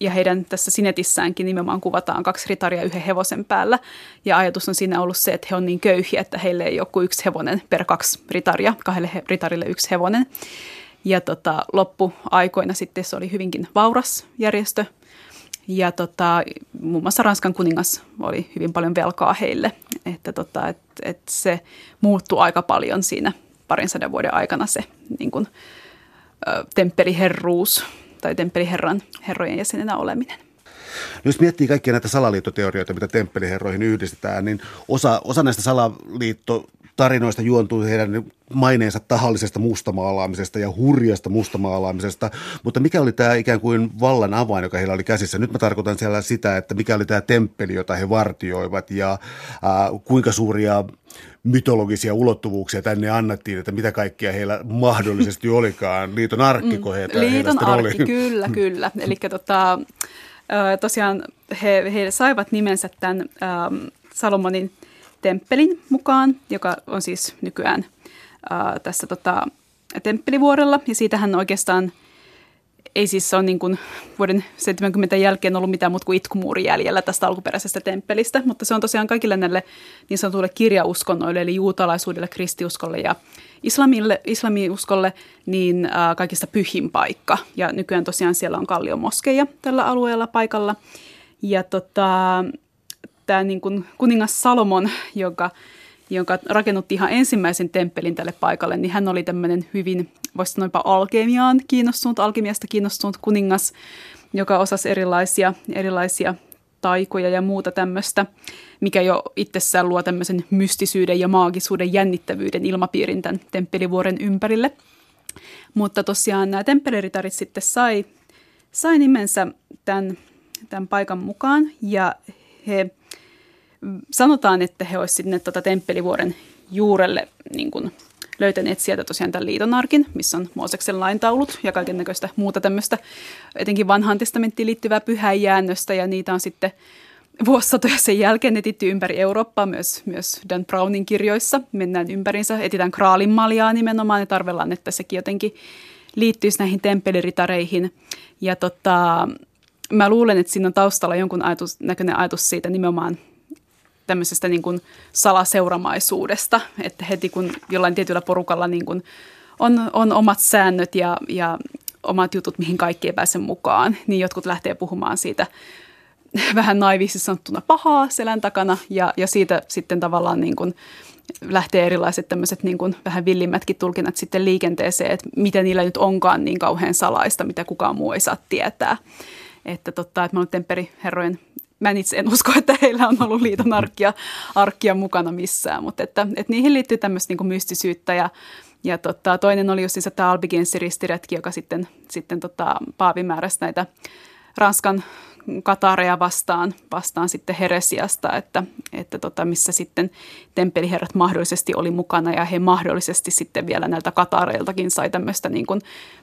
Ja heidän tässä sinetissäänkin nimenomaan kuvataan 2 ritaria 1 hevosen päällä. Ja ajatus on siinä ollut se, että he on niin köyhiä, että heille ei ole kuin 1 hevonen per 2 ritaria, 2 ritarille 1 hevonen. Ja loppuaikoina sitten se oli hyvinkin vauras järjestö. Ja muun muassa Ranskan kuningas oli hyvin paljon velkaa heille, että se muuttui aika paljon siinä 200 vuoden aikana se niin kuin, temppeliherruus tai temppeliherrojen jäsenenä oleminen. No, jos miettii kaikkia näitä salaliittoteorioita, mitä temppeliherroihin yhdistetään, niin osa näistä salaliittotarinoista juontuu heidän maineensa tahallisesta mustamaalaamisesta ja hurjasta mustamaalaamisesta, mutta mikä oli tämä ikään kuin vallan avain, joka heillä oli käsissä? Nyt mä tarkoitan siellä sitä, että mikä oli tämä temppeli, jota he vartioivat ja kuinka suuria mytologisia ulottuvuuksia tänne annettiin, että mitä kaikkia heillä mahdollisesti olikaan. Liiton arkkiko heitä heillä sitten oli. Liiton arkki, kyllä. Eli tosiaan he saivat nimensä tämän Salomonin temppelin mukaan, joka on siis nykyään tässä temppelivuorella. Ja siitähän oikeastaan ei siis ole niin kuin vuoden 70 jälkeen ollut mitään muuta kuin itkumuuri jäljellä tästä alkuperäisestä temppelistä, mutta se on tosiaan kaikille näille niin sanotuille kirjauskonnoille, eli juutalaisuudelle, kristiuskolle ja islamiuskolle, niin kaikista pyhin paikka. Ja nykyään tosiaan siellä on Kallion moskeja tällä alueella paikalla. Ja tämä niin kuin kuningas Salomon, jonka rakennutti ihan ensimmäisen temppelin tälle paikalle, niin hän oli tämmöinen hyvin, voisi sanoa jopa alkemiasta kiinnostunut kuningas, joka osasi erilaisia taikoja ja muuta tämmöistä, mikä jo itsessään luo tämmöisen mystisyyden ja maagisuuden jännittävyyden ilmapiirin tämän temppelivuoren ympärille. Mutta tosiaan nämä temppeliritarit sitten sai nimensä tämän paikan mukaan, ja he sanotaan, että he olisivat sinne temppelivuoren juurelle niin kuin löytäneet sieltä tosiaan tämän liitonarkin, missä on Mooseksen laintaulut ja kaikennäköistä muuta tämmöistä etenkin vanhaan testamenttiin liittyvää pyhäjäännöstä, ja niitä on sitten vuosisatoja sen jälkeen etitty ympäri Eurooppaa, myös Dan Brownin kirjoissa mennään ympäriinsä, etsitään kraalinmaljaa nimenomaan ja tarvellaan, että sekin jotenkin liittyisi näihin temppeliritareihin, ja mä luulen, että siinä on taustalla jonkun näköinen ajatus siitä nimenomaan tämmöisestä niin kuin salaseuramaisuudesta, että heti kun jollain tietyllä porukalla niin kuin on omat säännöt ja omat jutut, mihin kaikki ei pääse mukaan, niin jotkut lähtee puhumaan siitä vähän naivisti sanottuna pahaa selän takana, ja siitä sitten tavallaan niin kuin lähtee erilaiset tämmöiset niin kuin vähän villimmätkin tulkinnat sitten liikenteeseen, että mitä niillä nyt onkaan niin kauhean salaista, mitä kukaan muu ei saa tietää. Että mä olen temppeliherrojen... Mä itse en usko, että heillä on ollut liiton arkkia mukana missään, mutta että niihin liittyy tämmöistä niinku mystisyyttä. Ja toinen oli justiinsa tämä Albigenssi-ristiretki, joka sitten paavi määräsi näitä Ranskan katareja vastaan sitten heresiasta, että missä sitten temppeliherrat mahdollisesti oli mukana, ja he mahdollisesti sitten vielä näiltä katareiltakin sai tämmöistä niin kuin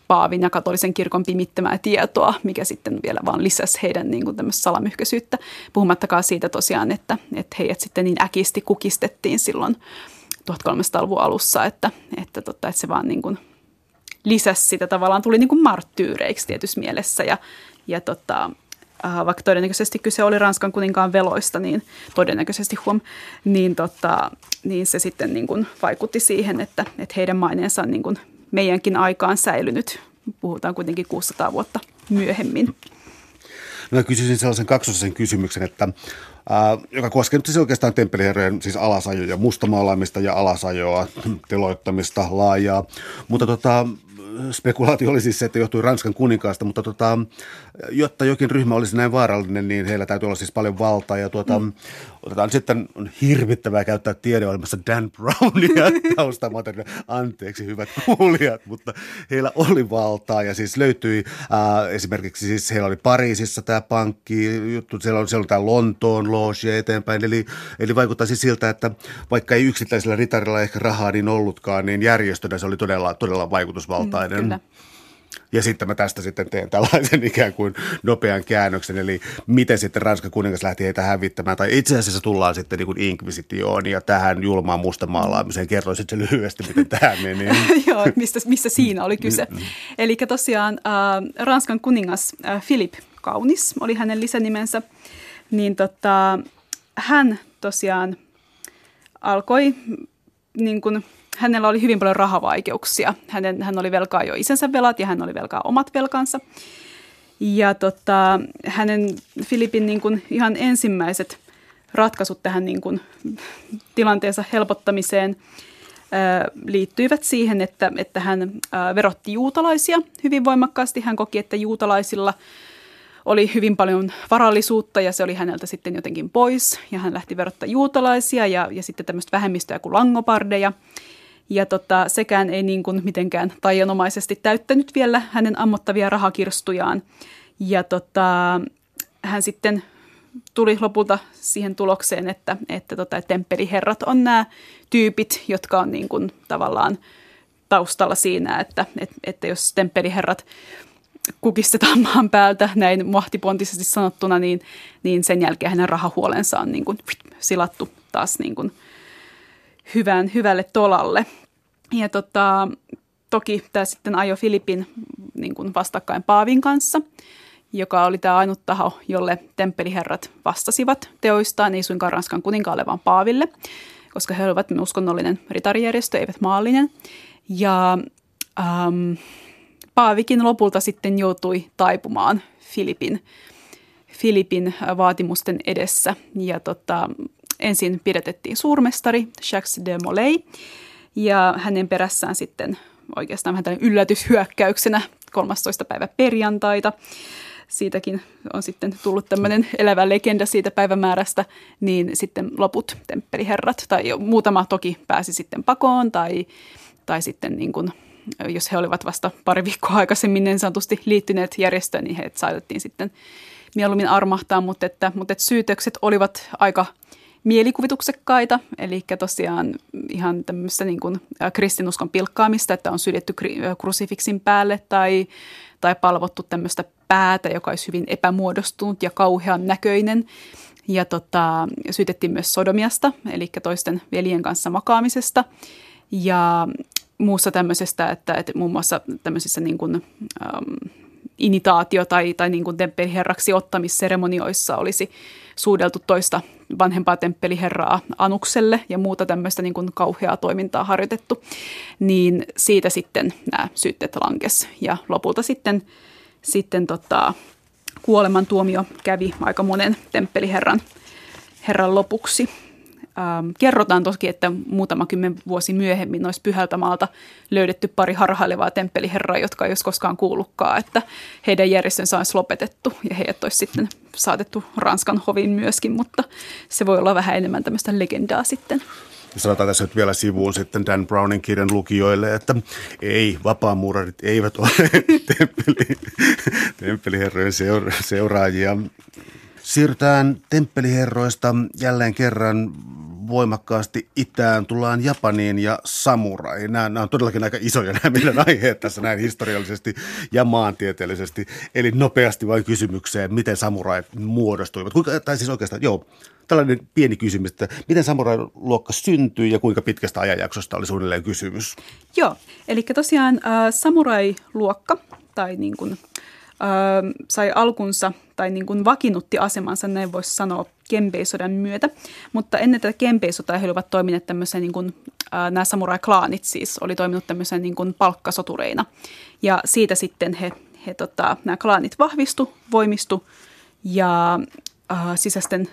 paavin ja katolisen kirkon pimittämää tietoa, mikä sitten vielä vaan lisäsi heidän niin kuin tämmöistä salamyhkäisyyttä, puhumattakaan siitä tosiaan, että heidät sitten niin äkisti kukistettiin silloin 1300-luvun alussa, että se vaan niin kuin lisäsi sitä tavallaan, tuli niin kuin marttyyreiksi tietyssä mielessä, ja vaikka todennäköisesti kyse oli Ranskan kuninkaan veloista, niin todennäköisesti niin se sitten niin kuin vaikutti siihen, että heidän maineensa on niin kuin meidänkin aikaan säilynyt. Puhutaan kuitenkin 600 vuotta myöhemmin. No, kysyisin sellaisen kaksoisen kysymyksen, että joka koskee nyt siis oikeastaan temppeliherrojen siis alasajoja, mustamaalaamista ja alasajoa, teloittamista laajaa, mutta spekulaatio oli siis se, että johtui Ranskan kuninkaasta, mutta jotta jokin ryhmä olisi näin vaarallinen, niin heillä täytyy olla siis paljon valtaa. Ja otetaan sitten, on hirvittävää käyttää tiedeohjelmassa Dan Brownia taustamateriaalia. Anteeksi hyvät kuulijat, mutta heillä oli valtaa, ja siis löytyi esimerkiksi siis heillä oli Pariisissa tämä pankki juttu, siellä on tämä Lontoon looge ja eteenpäin. Eli vaikuttaa siis siltä, että vaikka ei yksittäisellä ritarilla ehkä rahaa niin ollutkaan, niin järjestönä se oli todella, todella vaikutusvaltaa. Kyllä. Ja sitten mä tästä sitten teen tällaisen ikään kuin nopean käännöksen, eli miten sitten Ranskan kuningas lähti heitä hävittämään, tai itse asiassa tullaan sitten niin kuin inkvisitioon ja tähän julmaan mustamaalaamiseen. Kertoisit se lyhyesti, miten tämä meni. Joo, mistä siinä oli kyse. Eli tosiaan Ranskan kuningas Philip Kaunis oli hänen lisänimensä, niin hän tosiaan alkoi niin kuin... Hänellä oli hyvin paljon rahavaikeuksia. Hän oli velkaa jo isänsä velat, ja hän oli velkaa omat velkansa. Ja hänen Filipin niin kuin ihan ensimmäiset ratkaisut tähän niin kuin tilanteensa helpottamiseen liittyivät siihen, että hän verotti juutalaisia hyvin voimakkaasti. Hän koki, että juutalaisilla oli hyvin paljon varallisuutta ja se oli häneltä sitten jotenkin pois. Ja hän lähti verottaa juutalaisia ja sitten tämmöistä vähemmistöä kuin langobardeja. Ja sekään ei niin kuin mitenkään taianomaisesti täyttänyt vielä hänen ammottavia rahakirstujaan. Ja hän sitten tuli lopulta siihen tulokseen, että temppeliherrat on nämä tyypit, jotka on niin kuin tavallaan taustalla siinä, että jos temppeliherrat kukistetaan maan päältä näin mahtipontisesti sanottuna, niin sen jälkeen hänen rahahuolensa on niin kuin silattu taas niin kuin hyvälle tolalle. Ja toki tämä sitten ajoi Filipin niin kuin vastakkain paavin kanssa, joka oli tämä ainut taho, jolle temppeliherrat vastasivat teoistaan, ei suinkaan Ranskan kuninkaalle, vaan paaville, koska he olivat uskonnollinen ritarijärjestö, eivät maallinen. Ja paavikin lopulta sitten joutui taipumaan Filipin vaatimusten edessä. Ja ensin pidätettiin suurmestari Jacques de Molay ja hänen perässään sitten oikeastaan vähän tällainen yllätyshyökkäyksenä 13. päivä perjantaita. Siitäkin on sitten tullut tämmöinen elävä legenda siitä päivämäärästä, niin sitten loput temppeliherrat tai muutama toki pääsi sitten pakoon tai sitten niin kuin, jos he olivat vasta pari viikkoa aikaisemmin niin sanotusti liittyneet järjestöön, niin heidät saatettiin sitten mieluummin armahtaa, mutta syytökset olivat aika mielikuvituksekkaita, eli tosiaan ihan tämmöistä niin kuin kristinuskon pilkkaamista, että on syljetty krusifiksin päälle tai palvottu tämmöistä päätä, joka olisi hyvin epämuodostunut ja kauhean näköinen. Ja syytettiin myös sodomiasta, eli toisten veljen kanssa makaamisesta ja muussa tämmöisestä, että muun muassa tämmöisissä niin kuin, initaatio- tai niin kuin temppeliherraksi ottamisseremonioissa olisi suudeltu toista vanhempaa temppeliherraa anukselle ja muuta tämmöistä niin kuin kauheaa toimintaa harjoitettu, niin siitä sitten nämä syytteet lankesi. Ja lopulta sitten kuolemantuomio kävi aika monen temppeliherran lopuksi. Kerrotaan toki, että muutama kymmen vuosi myöhemmin olisi Pyhältä maalta löydetty pari harhailevaa temppeliherraa, jotka ei olisi koskaan kuullutkaan, että heidän järjestönsä olisi lopetettu ja heidät olisi sitten saatettu Ranskan hoviin myöskin, mutta se voi olla vähän enemmän tämmöistä legendaa sitten. Sanotaan tässä nyt vielä sivuun sitten Dan Brownin kirjan lukijoille, että ei, vapaamuurarit eivät ole temppeliherrojen seuraajia. Siirrytään temppeliherroista jälleen kerran voimakkaasti itään, tullaan Japaniin ja samurai. Nämä on todellakin aika isoja nämä meidän aiheet tässä näin historiallisesti ja maantieteellisesti. Eli nopeasti vain kysymykseen, miten samurai muodostuivat. Tällainen pieni kysymys, että miten samurai-luokka syntyi ja kuinka pitkästä ajanjaksosta oli suunnilleen kysymys? Joo, eli tosiaan samurai-luokka tai niin kuin sai alkunsa tai niin kuin vakiinnutti asemansa, näin voisi sanoa, Genpei-sodan myötä. Mutta ennen tätä Genpei-sotaa he olivat toimineet tämmöisen, niin kuin, nämä samurai-klaanit siis, oli toiminut tämmöisen niin kuin palkkasotureina. Ja siitä sitten nämä klaanit voimistu ja sisäisten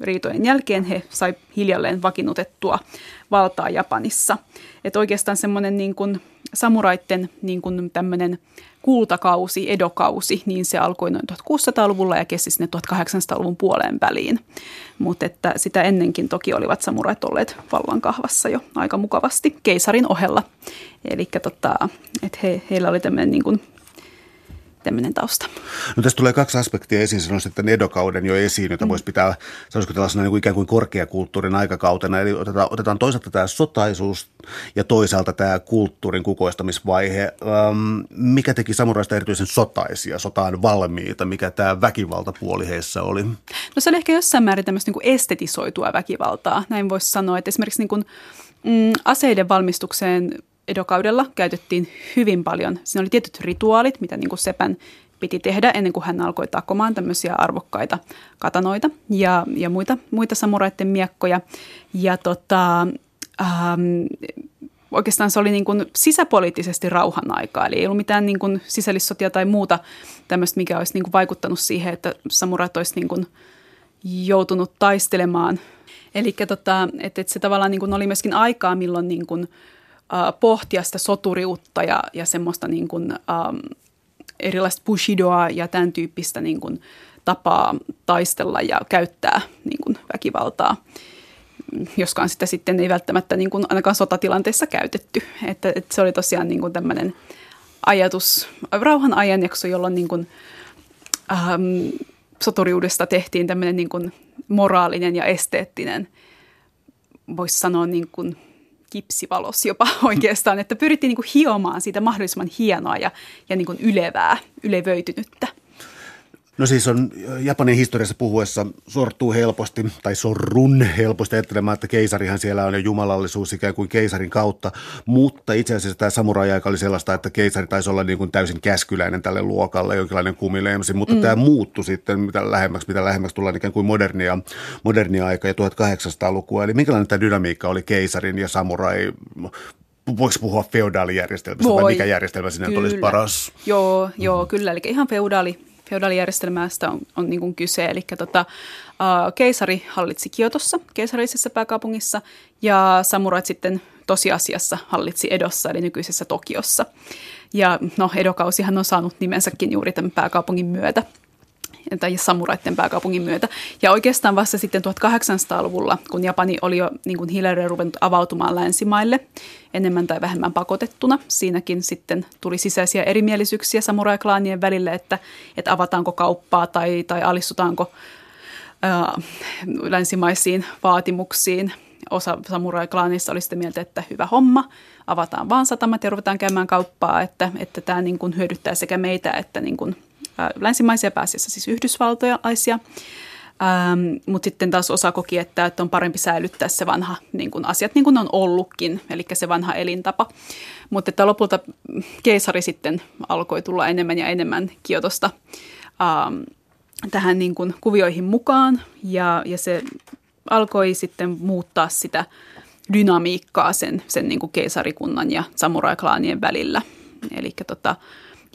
riitojen jälkeen he sai hiljalleen vakiinnutettua valtaa Japanissa. Että oikeastaan semmoinen niin kuin samuraitten niin kuin tämmöinen kultakausi, edokausi, niin se alkoi noin 1600-luvulla ja kesti sinne 1800-luvun puoleen väliin. Mutta että sitä ennenkin toki olivat samurait olleet vallankahvassa jo aika mukavasti keisarin ohella. Eli että heillä oli tämmöinen niin kuin tämmöinen tausta. No tässä tulee kaksi aspektia esiin, sanoisin, että edokauden jo esiin, jota voisi pitää, sanoisiko tällaisena niin kuin ikään kuin korkeakulttuurin aikakautena, eli otetaan toisaalta tämä sotaisuus ja toisaalta tämä kulttuurin kukoistamisvaihe. Mikä teki samuraista erityisen sotaisia, sotaan valmiita, mikä tämä väkivaltapuoli heissä oli? No se oli ehkä jossain määrin tämmöistä niin kuin estetisoitua väkivaltaa, näin voisi sanoa, että esimerkiksi niin kuin, aseiden valmistukseen edokaudella käytettiin hyvin paljon. Siinä oli tietyt rituaalit, mitä niin kuin sepän piti tehdä ennen kuin hän alkoi takomaan tämmöisiä arvokkaita katanoita ja muita samuraitten miekkoja. Ja oikeastaan se oli niin kuin sisäpoliittisesti rauhan aikaa, eli ei ollut mitään niin kuin sisällissotia tai muuta tämmöistä, mikä olisi niin kuin vaikuttanut siihen, että samurat olisi niin kuin joutunut taistelemaan. Eli että se tavallaan niin kuin oli myöskin aikaa, milloin niin kuin pohtia sitä soturiutta ja semmoista niin kuin, erilaista bushidoa ja tämän tyyppistä niin kuin tapaa taistella ja käyttää niin kuin väkivaltaa, joskaan sitä sitten ei välttämättä niin kuin ainakaan sotatilanteessa käytetty. Että se oli tosiaan niin kuin tämmöinen ajatus, rauhan ajanjakso, jolloin niin kuin, soturiudesta tehtiin tämmöinen niin kuin moraalinen ja esteettinen, voisi sanoa niin kuin kipsivalos jopa oikeastaan, että pyrittiin niin kuin hiomaan siitä mahdollisimman hienoa ja niin kuin ylevää, ylevöitynyttä. No siis on Japanin historiassa puhuessa sortuu helposti tai sorrun helposti ajattelemaan, että keisarihan siellä on jo jumalallisuus ikään kuin keisarin kautta, mutta itse asiassa tämä samurai-aika oli sellaista, että keisari taisi olla niin kuin täysin käskyläinen tälle luokalle, jonkinlainen kumileimsi, mutta tämä muuttui sitten mitä lähemmäksi tullaan ikään kuin modernia aikaa ja 1800-lukua, eli minkälainen tämä dynamiikka oli keisarin ja samurai? Voiko puhua feodaalijärjestelmästä vai mikä järjestelmä sinne kyllä. Olisi paras? Joo, kyllä, eli ihan feodaalijärjestelmästä on niin kuin kyse, eli keisari hallitsi Kiotossa, keisarillisessä pääkaupungissa, ja samurait sitten tosiasiassa hallitsi Edossa, eli nykyisessä Tokiossa. Ja no, Edo-kausihan on saanut nimensäkin juuri tämän pääkaupungin myötä, tai samuraitten pääkaupungin myötä. Ja oikeastaan vasta sitten 1800-luvulla, kun Japani oli jo niin kuin hiljalleen ruvennut avautumaan länsimaille, enemmän tai vähemmän pakotettuna. Siinäkin sitten tuli sisäisiä erimielisyyksiä samurai-klaanien välille, että avataanko kauppaa tai alistutaanko länsimaisiin vaatimuksiin. Osa samurai-klaanista oli sitä mieltä, että hyvä homma, avataan vaan satamat ja ruvetaan käymään kauppaa, että tämä niin kuin hyödyttää sekä meitä että niin kuin länsimaisia, pääasiassa siis yhdysvaltojaisia, mutta sitten taas osa koki, että on parempi säilyttää se vanha niin kun asiat niin kuin on ollutkin, eli se vanha elintapa. Mutta lopulta keisari sitten alkoi tulla enemmän ja enemmän Kiotosta tähän niin kun kuvioihin mukaan ja se alkoi sitten muuttaa sitä dynamiikkaa sen niin kun keisarikunnan ja samurai-klaanien välillä, eli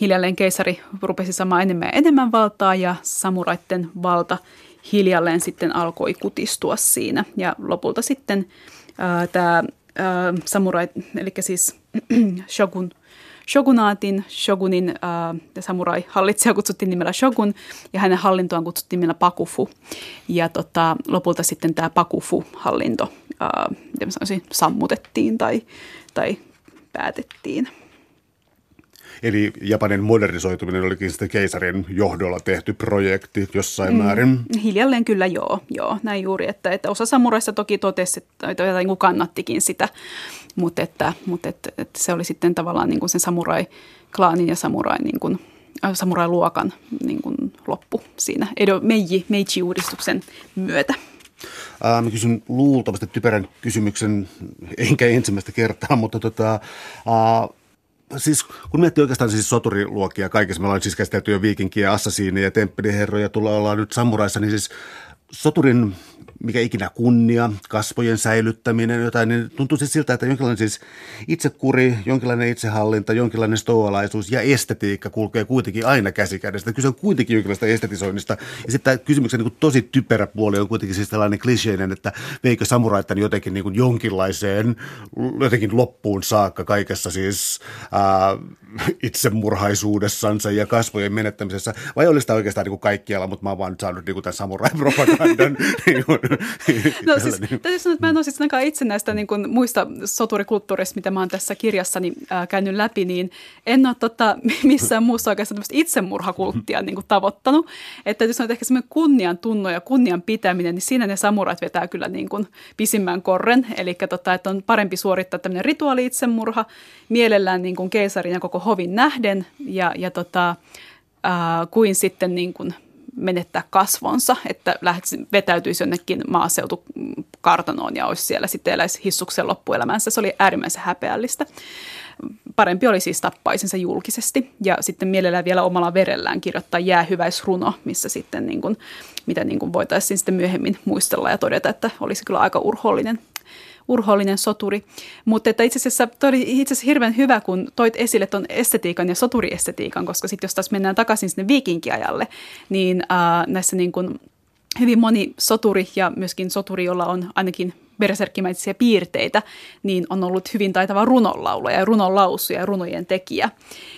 hiljalleen keisari rupesi saamaan enemmän ja enemmän valtaa ja samuraitten valta hiljalleen sitten alkoi kutistua siinä. Ja lopulta sitten tämä samurai, eli siis shogunin samurai-hallitsija kutsuttiin nimellä shogun ja hänen hallintoaan kutsuttiin nimellä bakufu. Ja lopulta sitten tämä bakufu-hallinto sammutettiin tai päätettiin. Eli Japanin modernisoituminen olikin sitten keisarin johdolla tehty projekti jossain määrin. Hiljalleen kyllä joo, näin juuri, että osa samuraista toki totesi, että niin kuin kannattikin sitä, mutta se oli sitten tavallaan niin kuin sen samurai-klaanin ja samurai-luokan niin kuin loppu siinä Meiji-uudistuksen myötä. Mä kysyn luultavasti typerän kysymyksen, enkä ensimmäistä kertaa, mutta siis kun miettii oikeastaan siis soturiluokia kaikessa, me ollaan siis käsitelty jo viikinkiä, assasiineja, temppeliherroja, ollaan nyt samuraissa, niin siis soturin mikä ikinä kunnia, kasvojen säilyttäminen, jotain, niin tuntuu siis siltä, että jonkinlainen siis itsekuri, jonkinlainen itsehallinta, jonkinlainen stoalaisuus ja estetiikka kulkee kuitenkin aina käsikädessä. Kyse on kuitenkin jonkinlaista estetisoinnista. Ja sitten tämä kysymyksen niin kuin tosi typerä puoli on kuitenkin siis tällainen kliseinen, että veikö samuraittain jotenkin niin kuin jonkinlaiseen, jotenkin loppuun saakka kaikessa siis itsemurhaisuudessansa ja kasvojen menettämisessä. Vai olisi tämä oikeastaan niin kuin kaikkialla, mutta mä oon vaan nyt saanut niin kuin tämän samurai-propagandan No siis täytyy sanoa, että mä en ole siis itse näistä niin kuin muista soturikulttuureista, mitä mä oon tässä kirjassani käynyt läpi, niin en ole missään muussa oikeastaan tämmöistä itsemurhakulttia niin kuin tavoittanut. Että täytyy sanoa, että ehkä semmoinen kunnian tunno ja kunnian pitäminen, niin siinä ne samurait vetää kyllä niin kuin pisimmän korren. Eli että on parempi suorittaa tämmöinen rituaali itsemurha mielellään niin kuin keisarin ja koko hovin nähden kuin sitten niin kuin menettää kasvonsa, että vetäytyisi jonnekin maaseutukartanoon ja olisi siellä sitten eläisi hissuksen loppuelämänsä. Se oli äärimmäisen häpeällistä. Parempi oli siis tappaisensa julkisesti ja sitten mielellään vielä omalla verellään kirjoittaa jäähyväisruno, missä sitten niin kuin, mitä niin kuin voitaisiin sitten myöhemmin muistella ja todeta, että olisi kyllä aika urhoollinen soturi. Mutta että itse asiassa hirveän hyvä, kun toit esille tuon estetiikan ja soturiestetiikan, koska sitten jos taas mennään takaisin sinne viikinkiajalle, niin näissä niin kuin hyvin moni soturi ja myöskin soturi, jolla on ainakin berserkkimäisiä piirteitä, niin on ollut hyvin taitava runonlaulaja ja runonlausuja ja runojen tekijä.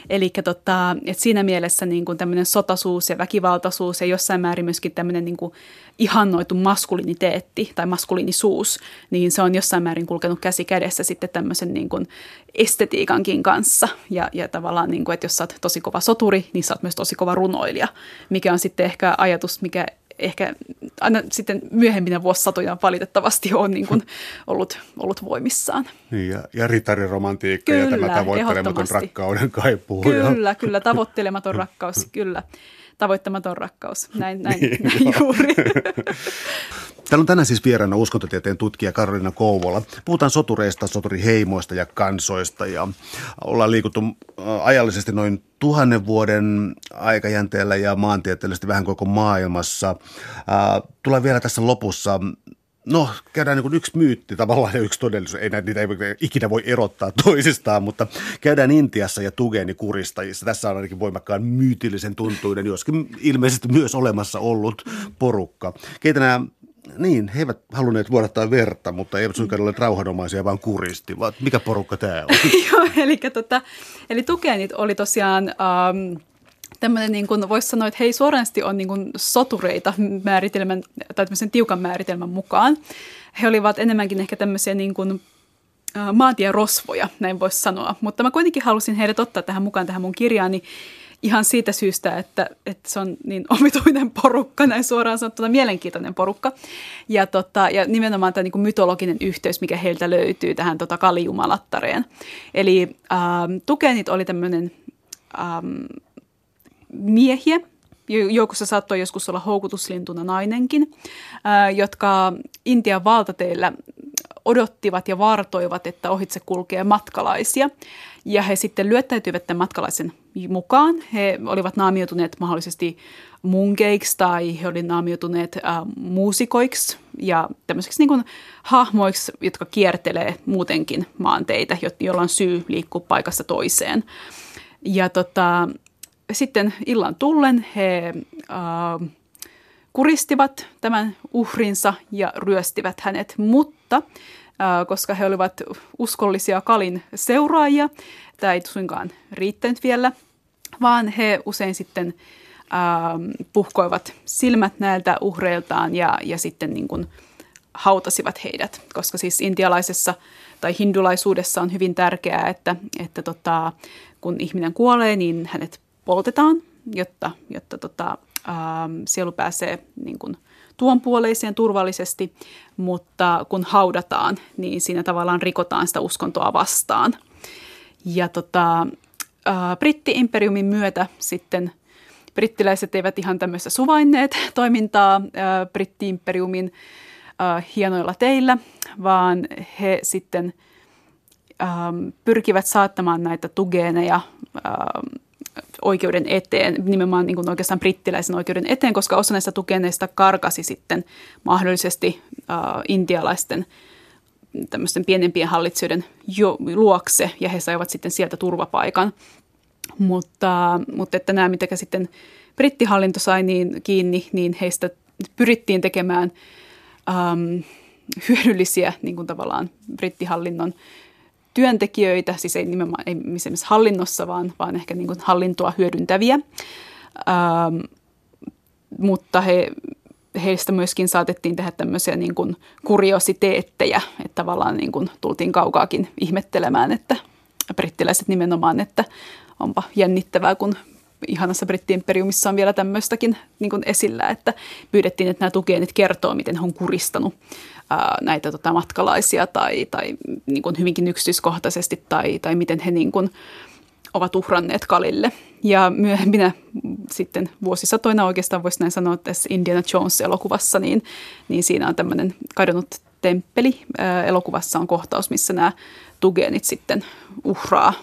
Eli että siinä mielessä niin kuin tämmöinen sotasuus ja väkivaltaisuus ja jossain määrin myöskin tämmöinen niin kuin ihannoitu maskuliiniteetti tai maskuliinisuus, niin se on jossain määrin kulkenut käsi kädessä sitten tämmöisen niin kuin estetiikankin kanssa. Ja tavallaan, niin kuin, että jos sä oot tosi kova soturi, niin sä oot myös tosi kova runoilija, mikä on sitten ehkä ajatus, mikä ehkä aina sitten myöhempinä vuosisatoja valitettavasti on niin kuin ollut voimissaan. Niin, ja ritariromantiikka ja tämä tavoittelematon rakkauden kaipuu. Kyllä, tavoittelematon rakkaus, kyllä. Tavoittamaton rakkaus, näin juuri. Täällä on tänään siis vieraana uskontotieteen tutkija Karolina Kouvola. Puhutaan sotureista, soturiheimoista ja kansoista ja ollaan liikuttu ajallisesti noin 1000 vuoden aikajänteellä ja maantieteellisesti vähän koko maailmassa. Tullaan vielä tässä lopussa. No, käydään niin kuin yksi myytti tavallaan ja yksi todellisuus. Niitä ei ikinä voi erottaa toisistaan, mutta käydään Intiassa ja Tugeni-kuristajissa. Tässä on ainakin voimakkaan myytillisen tuntuinen, joskin ilmeisesti myös olemassa ollut porukka. Keitä nämä, niin, he eivät halunneet vuodattaa verta, mutta eivät suinkaan ole rauhanomaisia, vaan kuristivat. Mikä porukka tämä on? Joo, eli Tugenit oli tosiaan... Tämmöinen, niin kuin voisi sanoa, että hei, suorasti on niin kuin sotureita määritelmän, tai tämmöisen tiukan määritelmän mukaan. He olivat enemmänkin ehkä tämmöisiä niin kuin maantierosvoja, näin voisi sanoa. Mutta mä kuitenkin halusin heidät ottaa tähän mukaan tähän mun kirjaani ihan siitä syystä, että se on niin omituinen porukka, näin suoraan sanottuna mielenkiintoinen porukka. Ja nimenomaan tämä niin kuin mytologinen yhteys, mikä heiltä löytyy tähän Kali-jumalattareen. Eli Tugenit oli tämmöinen... miehiä, joukossa saattoi joskus olla houkutuslintuna nainenkin, jotka Intian valtateillä odottivat ja vartoivat, että ohitse kulkee matkalaisia. Ja he sitten lyöttäytyivät tämän matkalaisen mukaan. He olivat naamioituneet mahdollisesti munkeiksi tai he olivat naamioituneet muusikoiksi ja tämmöiseksi niin kuin hahmoiksi, jotka kiertelee muutenkin maanteitä, joilla on syy liikkua paikasta toiseen. Ja sitten illan tullen he kuristivat tämän uhrinsa ja ryöstivät hänet, mutta koska he olivat uskollisia Kalin seuraajia, tämä ei suinkaan riittänyt vielä, vaan he usein sitten puhkoivat silmät näiltä uhreiltaan ja sitten niin kuin hautasivat heidät, koska siis intialaisessa tai hindulaisuudessa on hyvin tärkeää, että kun ihminen kuolee, niin hänet poltetaan, jotta sielu pääsee niin kuin tuon puoleiseen turvallisesti, mutta kun haudataan, niin siinä tavallaan rikotaan sitä uskontoa vastaan. Ja britti-imperiumin myötä sitten brittiläiset eivät ihan tämmöistä suvainneet toimintaa britti-imperiumin hienoilla teillä, vaan he sitten pyrkivät saattamaan näitä tugeneja oikeuden eteen, nimenomaan niin kuin oikeastaan brittiläisen oikeuden eteen, koska osa näistä tugeneista karkasi sitten mahdollisesti intialaisten tämmöisten pienempien hallitsijoiden luokse, ja he saivat sitten sieltä turvapaikan. Mutta että nämä, mitä sitten brittihallinto sai niin kiinni, niin heistä pyrittiin tekemään hyödyllisiä niin kuin tavallaan brittihallinnon työntekijöitä, siis ei nimenomaan ei esimerkiksi hallinnossa, vaan ehkä niin kuin hallintoa hyödyntäviä, mutta heistä myöskin saatettiin tehdä tämmöisiä niin kuin kuriositeetteja, että tavallaan niin kuin tultiin kaukaakin ihmettelemään, että brittiläiset nimenomaan, että onpa jännittävää, kun ihanassa britti-imperiumissa on vielä tämmöistäkin niin kuin esillä, että pyydettiin, että nämä tugenit kertoo, miten he on kuristanut näitä matkalaisia tai niin kuin hyvinkin yksityiskohtaisesti tai miten he niin kuin ovat uhranneet Kalille. Ja myöhemminä sitten vuosisatoina oikeastaan voisi näin sanoa, että tässä Indiana Jones-elokuvassa, niin siinä on tämmöinen kadonnut temppeli. Elokuvassa on kohtaus, missä nämä tugenit sitten uhraa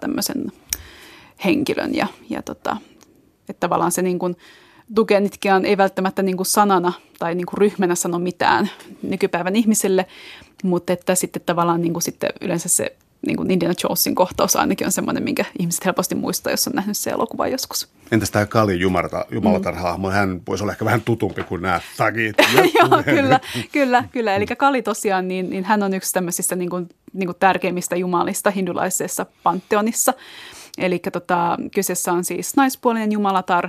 tämmöisen henkilön ja että tavallaan se niin kuin tugenitkaan ei välttämättä niin kuin sanana tai niin kuin ryhmänä sano mitään nykypäivän ihmiselle, mutta että sitten tavallaan niin kuin sitten yleensä se niin kuin Indiana Jonesin kohtaus ainakin on semmoinen, minkä ihmiset helposti muistaa, jos on nähnyt se elokuva joskus. Entäs tämä Kali jumalatarhahmo? Hän voisi olla ehkä vähän tutumpi kuin nämä tagit. Joo, kyllä. Eli Kali tosiaan, niin hän on yksi tämmöisistä niin kuin tärkeimmistä jumalista hindulaisessa pantheonissa. Eli kyseessä on siis naispuolinen jumalatar,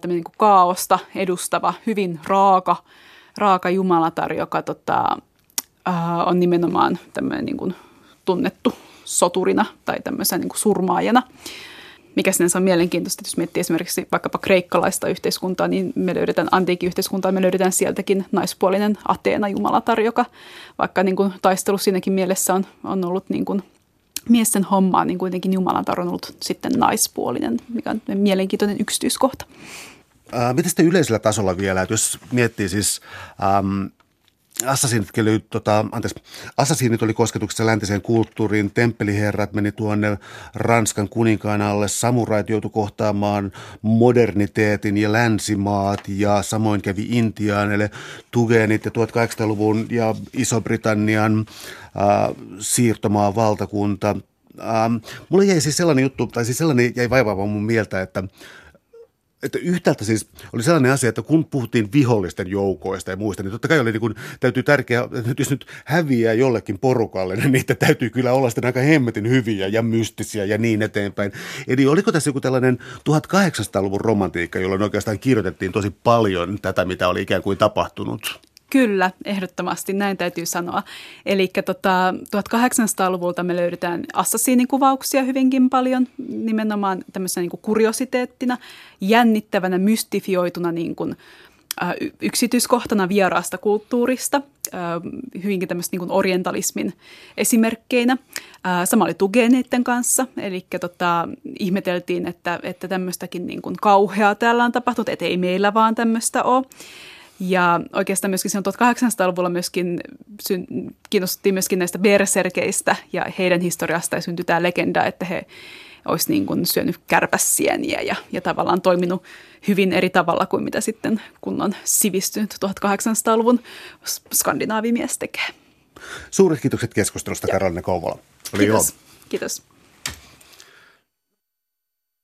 tämmöinen niin kuin kaaosta edustava, hyvin raaka jumalatar, joka on nimenomaan tämmöinen niin kuin tunnettu soturina tai tämmöisen niin kuin surmaajana, mikä sinänsä on mielenkiintoista, jos miettii esimerkiksi vaikkapa kreikkalaista yhteiskuntaa, niin me löydetään antiikin yhteiskuntaa, me löydetään sieltäkin naispuolinen Ateena-jumalatar, joka vaikka niin kuin taistelu siinäkin mielessä on ollut niin kuin miesten hommaa, niin kuitenkin jumalatar on ollut sitten naispuolinen, mikä on mielenkiintoinen yksityiskohta. Miten sitten yleisellä tasolla vielä, että jos miettii siis... Assasiinit oli kosketuksessa läntiseen kulttuuriin, temppeliherrat meni tuonne Ranskan kuninkaan alle, samurait joutui kohtaamaan moderniteetin ja länsimaat ja samoin kävi Intiaan, eli Tugenit ja 1800-luvun ja Iso-Britannian siirtomaan valtakunta. Mulle jäi siis sellainen juttu, jäi vaivaamaan mun mieltä, että yhtäältä siis oli sellainen asia, että kun puhuttiin vihollisten joukoista ja muista, niin totta kai oli niin kuin, täytyy tärkeää, että jos nyt häviää jollekin porukalle, niin niitä täytyy kyllä olla sitten aika hemmetin hyviä ja mystisiä ja niin eteenpäin. Eli oliko tässä joku tällainen 1800-luvun romantiikka, jolloin oikeastaan kirjoitettiin tosi paljon tätä, mitä oli ikään kuin tapahtunut? Kyllä, ehdottomasti, näin täytyy sanoa. Eli 1800-luvulta me löydetään assasiinikuvauksia hyvinkin paljon, nimenomaan tämmöisenä niin kuin kuriositeettina, jännittävänä, mystifioituna niin kuin, yksityiskohtana vieraasta kulttuurista, hyvinkin tämmöistä niin kuin orientalismin esimerkkeinä. Sama oli Tugeneiden kanssa, eli ihmeteltiin, että tämmöistäkin niin kuin kauheaa täällä on tapahtunut, että ei meillä vaan tämmöistä ole. Ja oikeastaan myöskin siinä 1800-luvulla myöskin kiinnostuttiin myöskin näistä berserkeistä ja heidän historiastaan syntyi tämä legenda, että he olisivat niin kuin syönyt kärpäsieniä ja tavallaan toiminut hyvin eri tavalla kuin mitä sitten kunnon sivistynyt 1800-luvun skandinaavimies tekee. Suuret kiitokset keskustelusta, Karolina Kouvola. Kiitos.